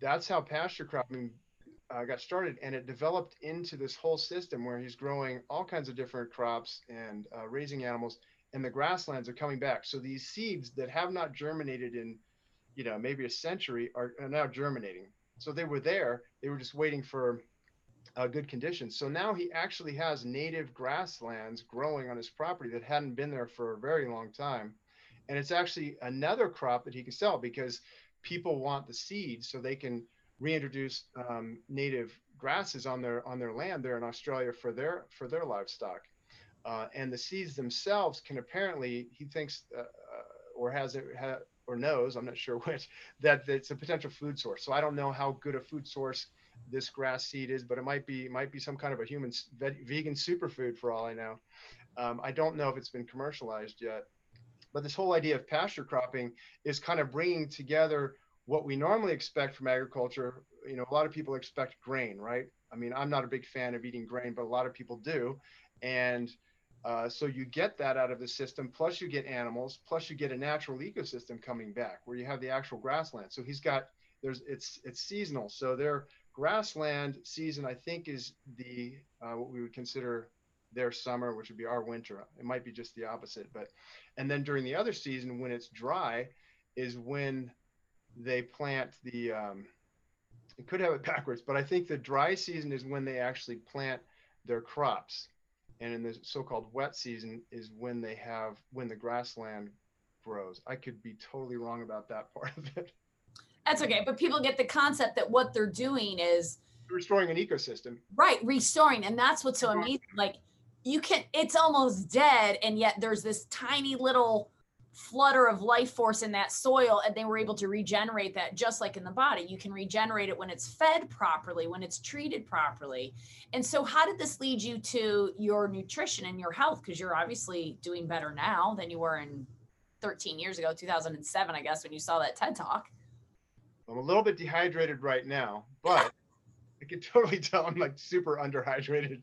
that's how pasture cropping got started. And it developed into this whole system where he's growing all kinds of different crops and raising animals, and the grasslands are coming back. So these seeds that have not germinated in, maybe a century are now germinating. So they were there, they were just waiting for good conditions. So now he actually has native grasslands growing on his property that hadn't been there for a very long time. And it's actually another crop that he can sell because people want the seeds so they can reintroduce native grasses on their land there in Australia for their livestock. And the seeds themselves can apparently, he thinks or knows, I'm not sure which, that it's a potential food source. So I don't know how good a food source this grass seed is, but it might be some kind of a human vegan superfood for all I know. I don't know if it's been commercialized yet, but this whole idea of pasture cropping is kind of bringing together what we normally expect from agriculture. A lot of people expect grain, right? I mean, I'm not a big fan of eating grain, but a lot of people do. And so you get that out of the system, plus you get animals, plus you get a natural ecosystem coming back where you have the actual grassland. So he's got, it's seasonal. So they're, grassland season, I think, is the what we would consider their summer, which would be our winter. It might be just the opposite, but and then during the other season, when it's dry, is when they plant the. It could have it backwards, but I think the dry season is when they actually plant their crops, and in the so-called wet season is when they have when the grassland grows. I could be totally wrong about that part of it. That's okay, but people get the concept that what they're doing is restoring an ecosystem. Right, restoring, and that's what's so amazing. Like you can, it's almost dead, and yet there's this tiny little flutter of life force in that soil, and they were able to regenerate that, just like in the body. You can regenerate it when it's fed properly, when it's treated properly. And so how did this lead you to your nutrition and your health? Because you're obviously doing better now than you were in 13 years ago, 2007, I guess, when you saw that TED Talk. I'm a little bit dehydrated right now, but I can totally tell I'm like super underhydrated.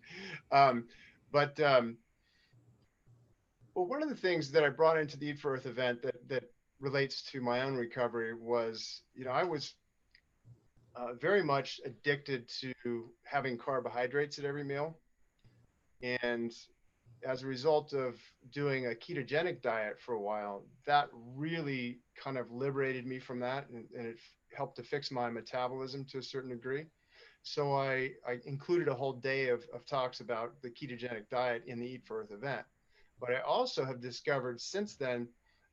Well, one of the things that I brought into the Eat for Earth event that relates to my own recovery was, I was very much addicted to having carbohydrates at every meal. And as a result of doing a ketogenic diet for a while, that really kind of liberated me from that, and it helped to fix my metabolism to a certain degree. So I included a whole day of talks about the ketogenic diet in the Eat for Earth event. But I also have discovered since then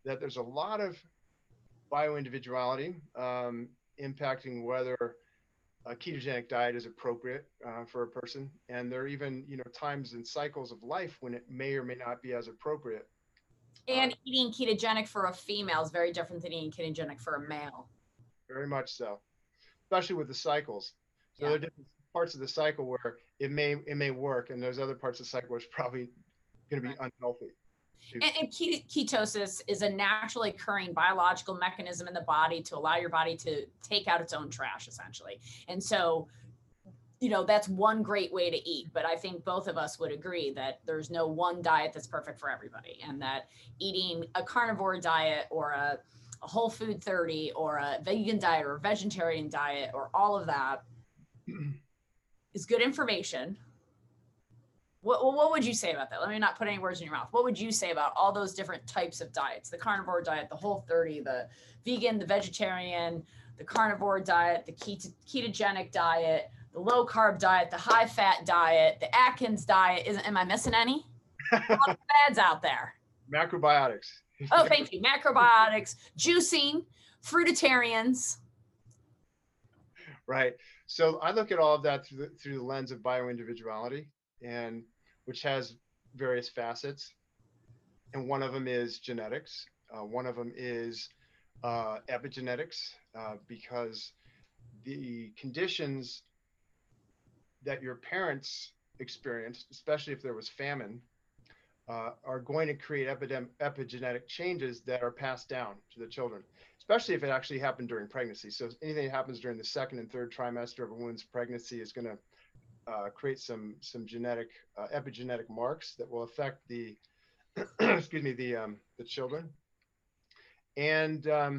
that there's a lot of bioindividuality impacting whether a ketogenic diet is appropriate for a person. And there are even, you know, times and cycles of life when it may or may not be as appropriate. And eating ketogenic for a female is very different than eating ketogenic for a male. Very much so, especially with the cycles. So yeah. There are different parts of the cycle where it may work, and there's other parts of the cycle where it's probably going to be unhealthy. And ketosis is a naturally occurring biological mechanism in the body to allow your body to take out its own trash, essentially. And so, you know, that's one great way to eat. But I think both of us would agree that there's no one diet that's perfect for everybody, and that eating a carnivore diet or a whole food 30 or a vegan diet or a vegetarian diet or all of that is good information. What would you say about that? Let me not put any words in your mouth. What would you say about all those different types of diets? The carnivore diet, the whole 30, the vegan, the vegetarian, the carnivore diet, the ketogenic diet, the low carb diet, the high fat diet, the Atkins diet. Am I missing any? A lot of fads out there. Macrobiotics. Oh, thank you. Macrobiotics, juicing, fruitarians. Right. So I look at all of that through the lens of bioindividuality, and which has various facets, and one of them is genetics, one of them is epigenetics, because the conditions that your parents experienced, especially if there was famine, are going to create epigenetic changes that are passed down to the children, especially if it actually happened during pregnancy. So anything that happens during the second and third trimester of a woman's pregnancy is going to create some genetic epigenetic marks that will affect the excuse me, the children. And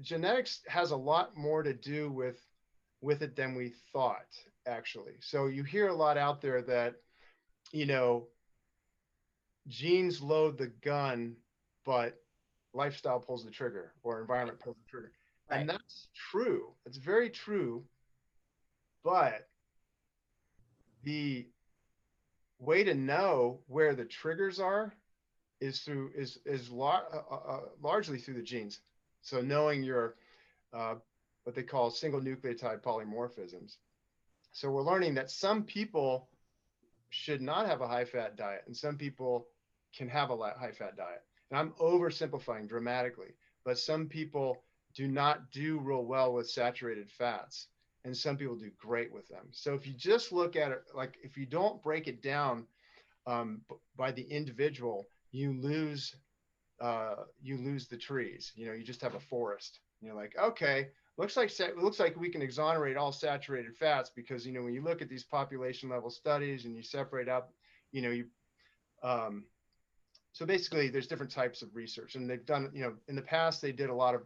genetics has a lot more to do with it than we thought, actually. So you hear a lot out there that, you know, genes load the gun, but lifestyle pulls the trigger, or environment pulls the trigger. Right. And that's true. It's very true. But the way to know where the triggers are is through largely through the genes. So knowing your what they call single nucleotide polymorphisms. So we're learning that some people should not have a high fat diet, and some people can have a high fat diet. And I'm oversimplifying dramatically, but some people do not do real well with saturated fats, and some people do great with them. So if you just look at it, like if you don't break it down by the individual, you lose the trees. You know, you just have a forest. And you're like, okay, looks like we can exonerate all saturated fats, because, you know, when you look at these population level studies and you separate out, you know, so basically there's different types of research, and they've done, you know, in the past they did a lot of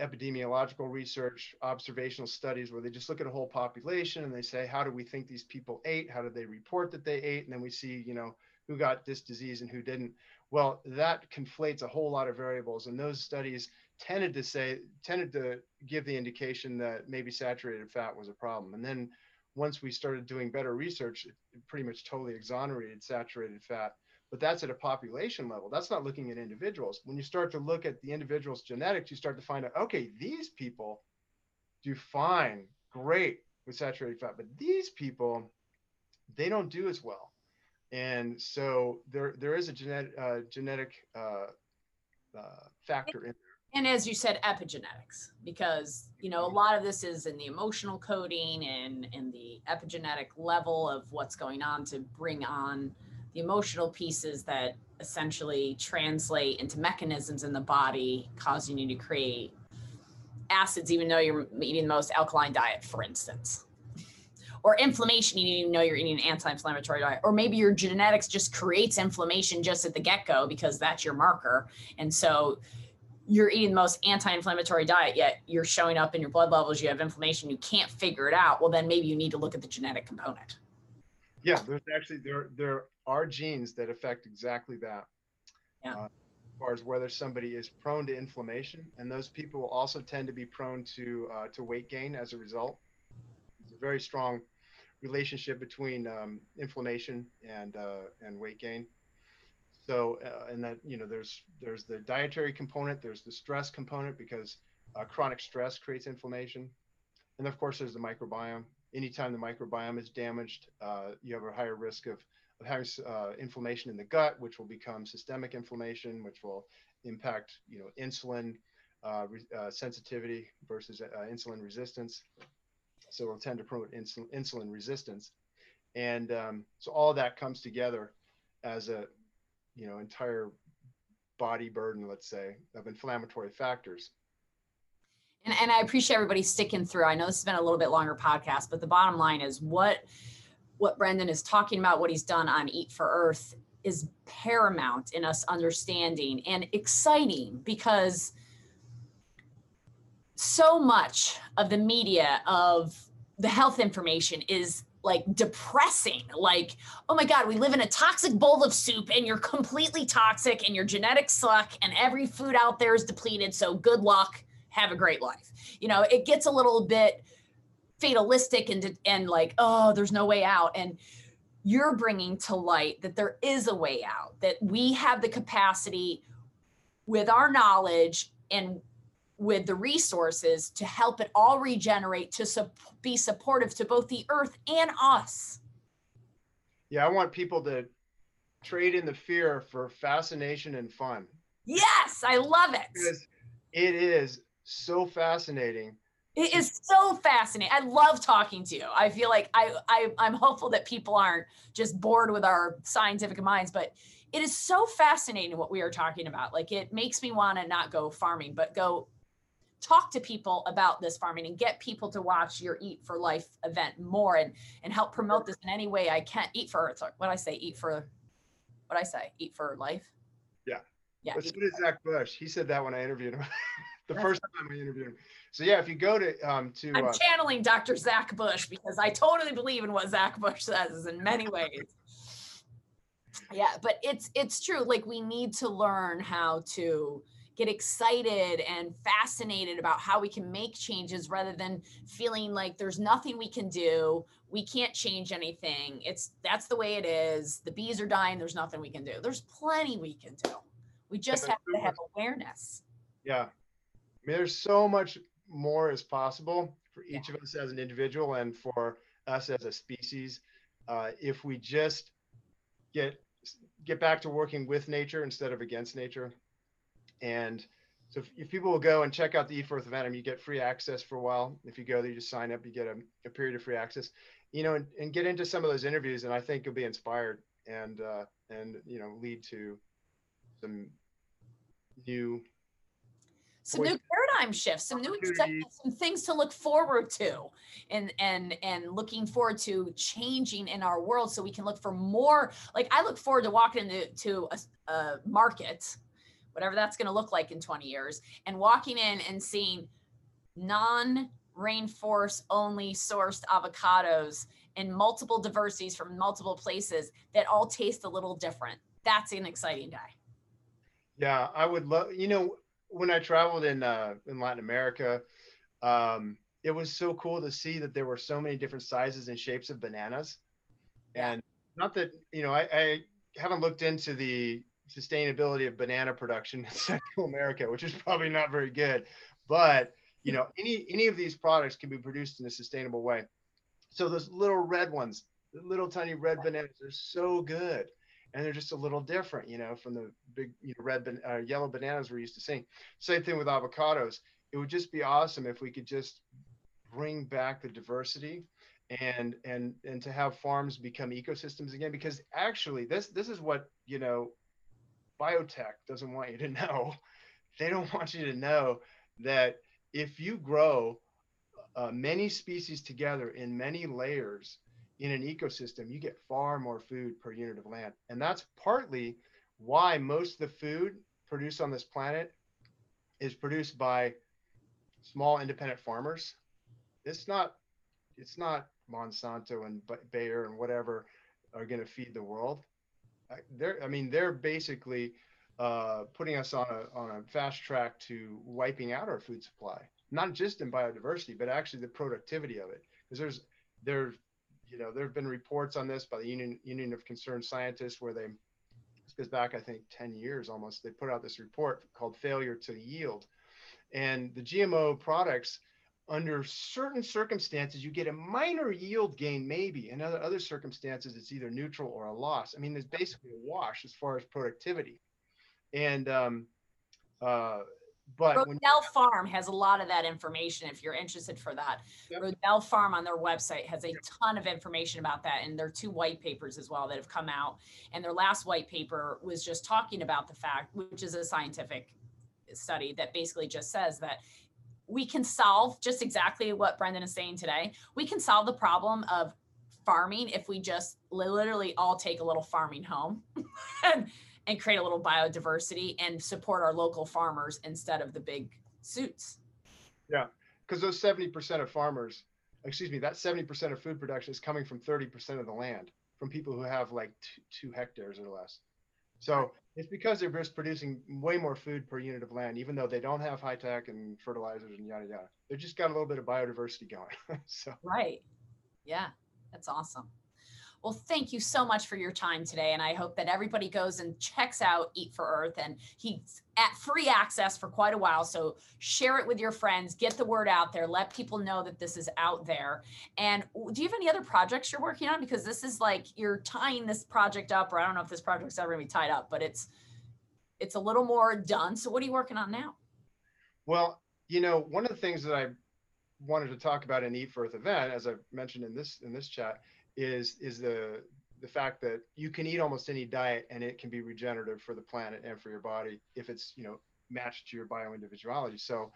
epidemiological research, observational studies, where they just look at a whole population and they say, how do we think these people ate? How did they report that they ate? And then we see, you know, who got this disease and who didn't. Well, that conflates a whole lot of variables. And those studies tended to give the indication that maybe saturated fat was a problem. And then once we started doing better research, it pretty much totally exonerated saturated fat. But that's at a population level. That's not looking at individuals. When you start to look at the individual's genetics, you start to find out, okay, these people do fine, great with saturated fat, but these people, they don't do as well. And so there is a genetic factor in there. And as you said, epigenetics, because, you know, a lot of this is in the emotional coding and in the epigenetic level of what's going on to bring on the emotional pieces that essentially translate into mechanisms in the body causing you to create acids, even though you're eating the most alkaline diet, for instance, or inflammation, even though you're eating an anti-inflammatory diet, or maybe your genetics just creates inflammation just at the get-go because that's your marker. And so you're eating the most anti-inflammatory diet, yet you're showing up in your blood levels, you have inflammation, you can't figure it out. Well, then maybe you need to look at the genetic component. Yeah, there's actually, there are genes that affect exactly that. Yeah. As far as whether somebody is prone to inflammation, and those people also tend to be prone to weight gain as a result. There's a very strong relationship between inflammation and weight gain. So and that, you know, there's the dietary component, there's the stress component, because chronic stress creates inflammation. And of course, there's the microbiome. Anytime the microbiome is damaged, you have a higher risk of having inflammation in the gut, which will become systemic inflammation, which will impact, you know, insulin sensitivity versus insulin resistance. So it'll tend to promote insulin resistance. And so all that comes together as a, you know, entire body burden, let's say, of inflammatory factors. And I appreciate everybody sticking through. I know this has been a little bit longer podcast, but the bottom line is what Brendan is talking about, what he's done on Eat for Earth, is paramount in us understanding, and exciting, because so much of the media of the health information is like depressing, like, oh my God, we live in a toxic bowl of soup and you're completely toxic and your genetics suck and every food out there is depleted. So good luck. Have a great life. You know, it gets a little bit fatalistic and like, oh, there's no way out. And you're bringing to light that there is a way out, that we have the capacity with our knowledge and with the resources to help it all regenerate, to be supportive to both the earth and us. Yeah, I want people to trade in the fear for fascination and fun. Yes, I love it. It is so fascinating. It is so fascinating. I love talking to you. I feel like I'm hopeful that people aren't just bored with our scientific minds, but it is so fascinating what we are talking about. Like, it makes me want to not go farming, but go talk to people about this farming and get people to watch your Eat for Life event more and help promote this in any way I can. Eat for Earth. Eat for Life. Yeah. Yeah, so did Zach Bush. He said that when I interviewed him, the first time I interviewed him. So yeah, if you go to I'm channeling Dr. Zach Bush, because I totally believe in what Zach Bush says in many ways. Yeah, but it's true. Like, we need to learn how to get excited and fascinated about how we can make changes, rather than feeling like there's nothing we can do. We can't change anything. That's the way it is. The bees are dying. There's nothing we can do. There's plenty we can do. We just have to have awareness. Yeah. I mean, there's so much more is possible for each of us as an individual and for us as a species. If we just get back to working with nature instead of against nature. And so if people will go and check out the Eat for Earth event, I mean, you get free access for a while. If you go there, you just sign up, you get a period of free access, you know, and get into some of those interviews. And I think you'll be inspired and, you know, lead to some new paradigm shifts, some new acceptance, some things to look forward to, and looking forward to changing in our world, so we can look for more. Like, I look forward to walking into a market, whatever that's going to look like in 20 years, and walking in and seeing non-rainforest only sourced avocados in multiple diversities from multiple places that all taste a little different. That's an exciting day. Yeah, I would love, you know, when I traveled in Latin America, it was so cool to see that there were so many different sizes and shapes of bananas. And not that, you know, I haven't looked into the sustainability of banana production in Central America, which is probably not very good, but, you know, any of these products can be produced in a sustainable way. So those little red ones, the little tiny red bananas are so good. And they're just a little different, you know, from the big, you know, yellow bananas we're used to seeing. Same thing with avocados. It would just be awesome if we could just bring back the diversity and to have farms become ecosystems again, because actually this is what, you know, biotech doesn't want you to know. They don't want you to know that if you grow many species together in many layers in an ecosystem, you get far more food per unit of land. And that's partly why most of the food produced on this planet is produced by small independent farmers. It's not Monsanto and Bayer and whatever are going to feed the world. They're basically putting us on a fast track to wiping out our food supply, not just in biodiversity, but actually the productivity of it. Because there's you know, there have been reports on this by the Union of Concerned Scientists, where they, this goes back, I think, 10 years almost, they put out this report called Failure to Yield. And the GMO products, under certain circumstances, you get a minor yield gain, maybe. In other circumstances, it's either neutral or a loss. I mean, there's basically a wash as far as productivity. And but Rodale Farm has a lot of that information if you're interested for that. Yep. Rodale Farm on their website has a ton of information about that, and their two white papers as well that have come out. And their last white paper was just talking about the fact, which is a scientific study that basically just says that we can solve just exactly what Brendan is saying today. We can solve the problem of farming if we just literally all take a little farming home and create a little biodiversity and support our local farmers instead of the big suits. Yeah, because those 70% of farmers, excuse me, that 70% of food production is coming from 30% of the land, from people who have like 2 hectares or less. So it's because they're just producing way more food per unit of land, even though they don't have high tech and fertilizers and yada, yada. They've just got a little bit of biodiversity going. So. Right. Yeah, that's awesome. Well, thank you so much for your time today. And I hope that everybody goes and checks out Eat for Earth, and he's at free access for quite a while. So share it with your friends, get the word out there, let people know that this is out there. And do you have any other projects you're working on? Because this is like, you're tying this project up, or I don't know if this project's ever gonna be tied up, but it's a little more done. So what are you working on now? Well, you know, one of the things that I wanted to talk about in Eat for Earth event, as I mentioned in this chat, is the fact that you can eat almost any diet and it can be regenerative for the planet and for your body if it's, you know, matched to your bioindividuality. So,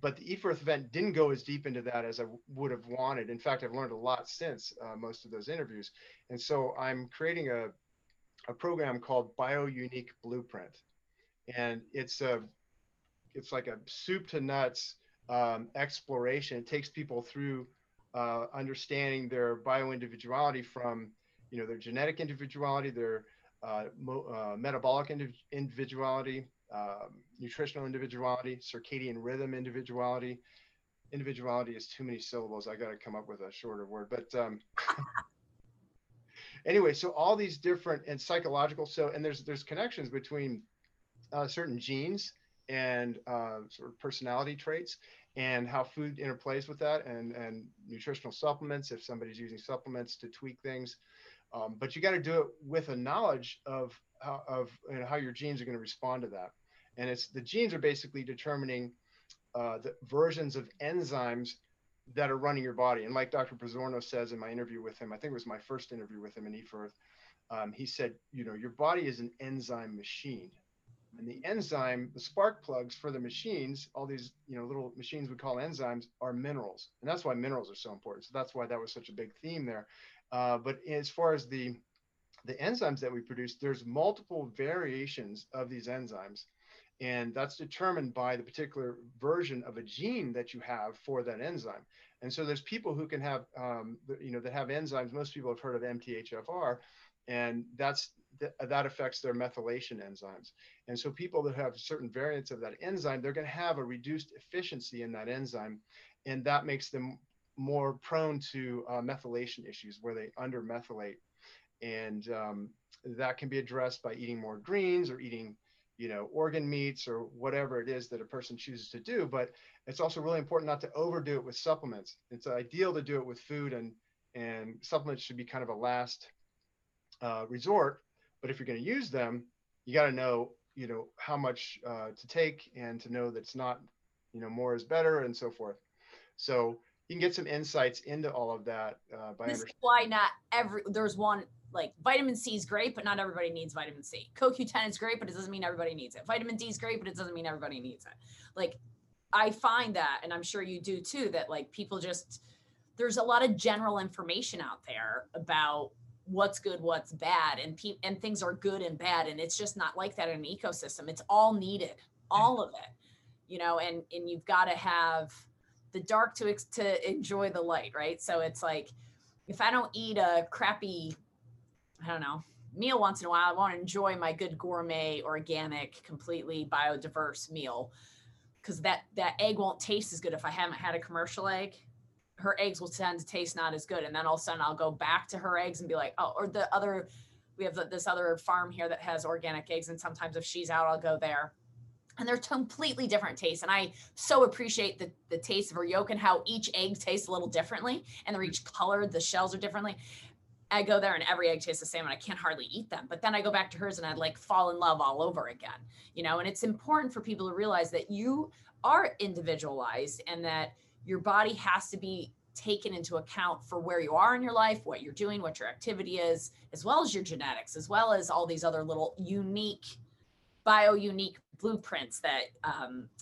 but the Eat for Earth event didn't go as deep into that as I would have wanted. In fact, I've learned a lot since most of those interviews. And so I'm creating a program called BioUnique Blueprint. And it's like a soup to nuts exploration. It takes people through understanding their bioindividuality from, you know, their genetic individuality, their metabolic individuality, nutritional individuality, circadian rhythm individuality. Individuality is too many syllables. I got to come up with a shorter word. But anyway, so all these different and psychological. So, and there's connections between certain genes and sort of personality traits, and how food interplays with that, and nutritional supplements, if somebody's using supplements to tweak things. But you got to do it with a knowledge of how your genes are going to respond to that. And it's the genes are basically determining the versions of enzymes that are running your body. And like Dr. Pizzorno says in my interview with him, I think it was my first interview with him in Eat for Earth, he said, you know, your body is an enzyme machine. And the enzyme, the spark plugs for the machines, all these, you know, little machines we call enzymes, are minerals. And that's why minerals are so important. So that's why that was such a big theme there. But as far as the enzymes that we produce, there's multiple variations of these enzymes. And that's determined by the particular version of a gene that you have for that enzyme. And so there's people who can have, you know, that have enzymes. Most people have heard of MTHFR. And that affects their methylation enzymes. And so people that have certain variants of that enzyme, they're going to have a reduced efficiency in that enzyme. And that makes them more prone to methylation issues where they undermethylate. And that can be addressed by eating more greens or eating, you know, organ meats or whatever it is that a person chooses to do. But it's also really important not to overdo it with supplements. It's ideal to do it with food, and supplements should be kind of a last resort. But if you're going to use them, you got to know, you know, how much to take, and to know that it's not, you know, more is better and so forth. So you can get some insights into all of that. This is why not there's one, like vitamin C is great, but not everybody needs vitamin C. CoQ10 is great, but it doesn't mean everybody needs it. Vitamin D is great, but it doesn't mean everybody needs it. Like, I find that, and I'm sure you do too, that like people just, there's a lot of general information out there about what's good, what's bad, and things are good and bad. And it's just not like that in an ecosystem. It's all needed, all of it, you know, and you've got to have the dark to enjoy the light, right? So it's like, if I don't eat a crappy, I don't know, meal once in a while, I want to enjoy my good gourmet, organic, completely biodiverse meal, because that egg won't taste as good if I haven't had a commercial egg. her eggs will tend to taste not as good. And then all of a sudden I'll go back to her eggs and be like, oh, or the other, we have this other farm here that has organic eggs. And sometimes if she's out, I'll go there. And they're completely different tastes. And I so appreciate the taste of her yolk and how each egg tastes a little differently. And they're each colored, the shells are differently. I go there and every egg tastes the same and I can't hardly eat them. But then I go back to hers and I'd like fall in love all over again, you know? And it's important for people to realize that you are individualized and that your body has to be taken into account for where you are in your life, what you're doing, what your activity is, as well as your genetics, as well as all these other little unique BioUnique blueprints that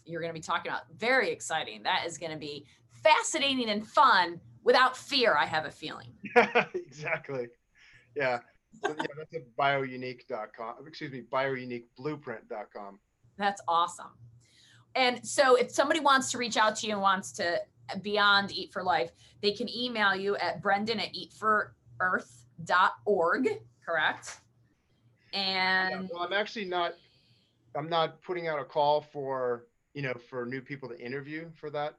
you're going to be talking about. Very exciting. That is going to be fascinating and fun without fear, I have a feeling. Exactly. Yeah. So, yeah, that's at BioUnique.com. Excuse me, BioUniqueBlueprint.com. That's awesome. And so if somebody wants to reach out to you and wants to beyond Eat for Life, they can email you at brendan@eatforearth.org, correct? And yeah, well, I'm not putting out a call for, you know, for new people to interview for that.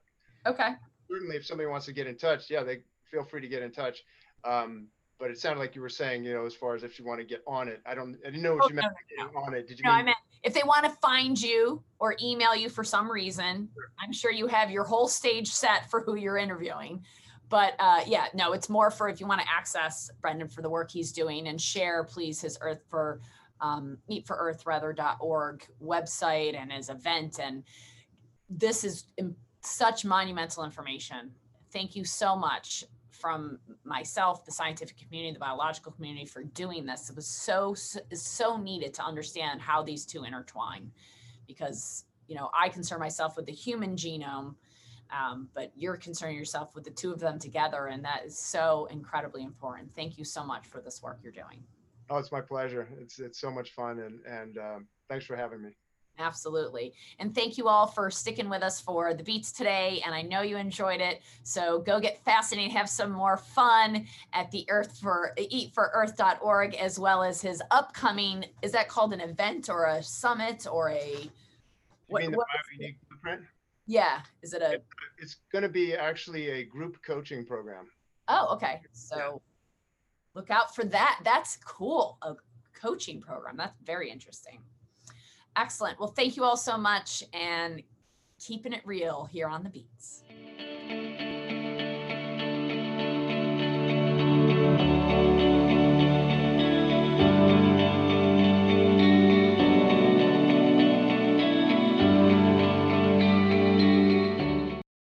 Okay. Certainly if somebody wants to get in touch, yeah, they feel free to get in touch. But it sounded like you were saying, you know, as far as if you want to get on it, I didn't know what you meant. No. On it. Did you mean? I meant if they want to find you or email you for some reason, sure. I'm sure you have your whole stage set for who you're interviewing, but yeah, no, it's more for if you want to access Brendan for the work he's doing and share, please, his eatforearth.org website and his event. And this is such monumental information. Thank you so much from myself, the scientific community, the biological community for doing this. It was so needed to understand how these two intertwine because, you know, I concern myself with the human genome, but you're concerning yourself with the two of them together. And that is so incredibly important. Thank you so much for this work you're doing. Oh, it's my pleasure. It's so much fun. And thanks for having me. Absolutely. And thank you all for sticking with us for The Beats today. And I know you enjoyed it. So go get fascinated, have some more fun at the eatforearth.org, as well as his upcoming, is that called an event or a summit or a, what, you mean the BioUnique blueprint? Yeah. Is it a? It's going to be actually a group coaching program. Oh, okay. So yeah. Look out for that. That's cool. A coaching program. That's very interesting. Excellent. Well, thank you all so much and keeping it real here on The Beats.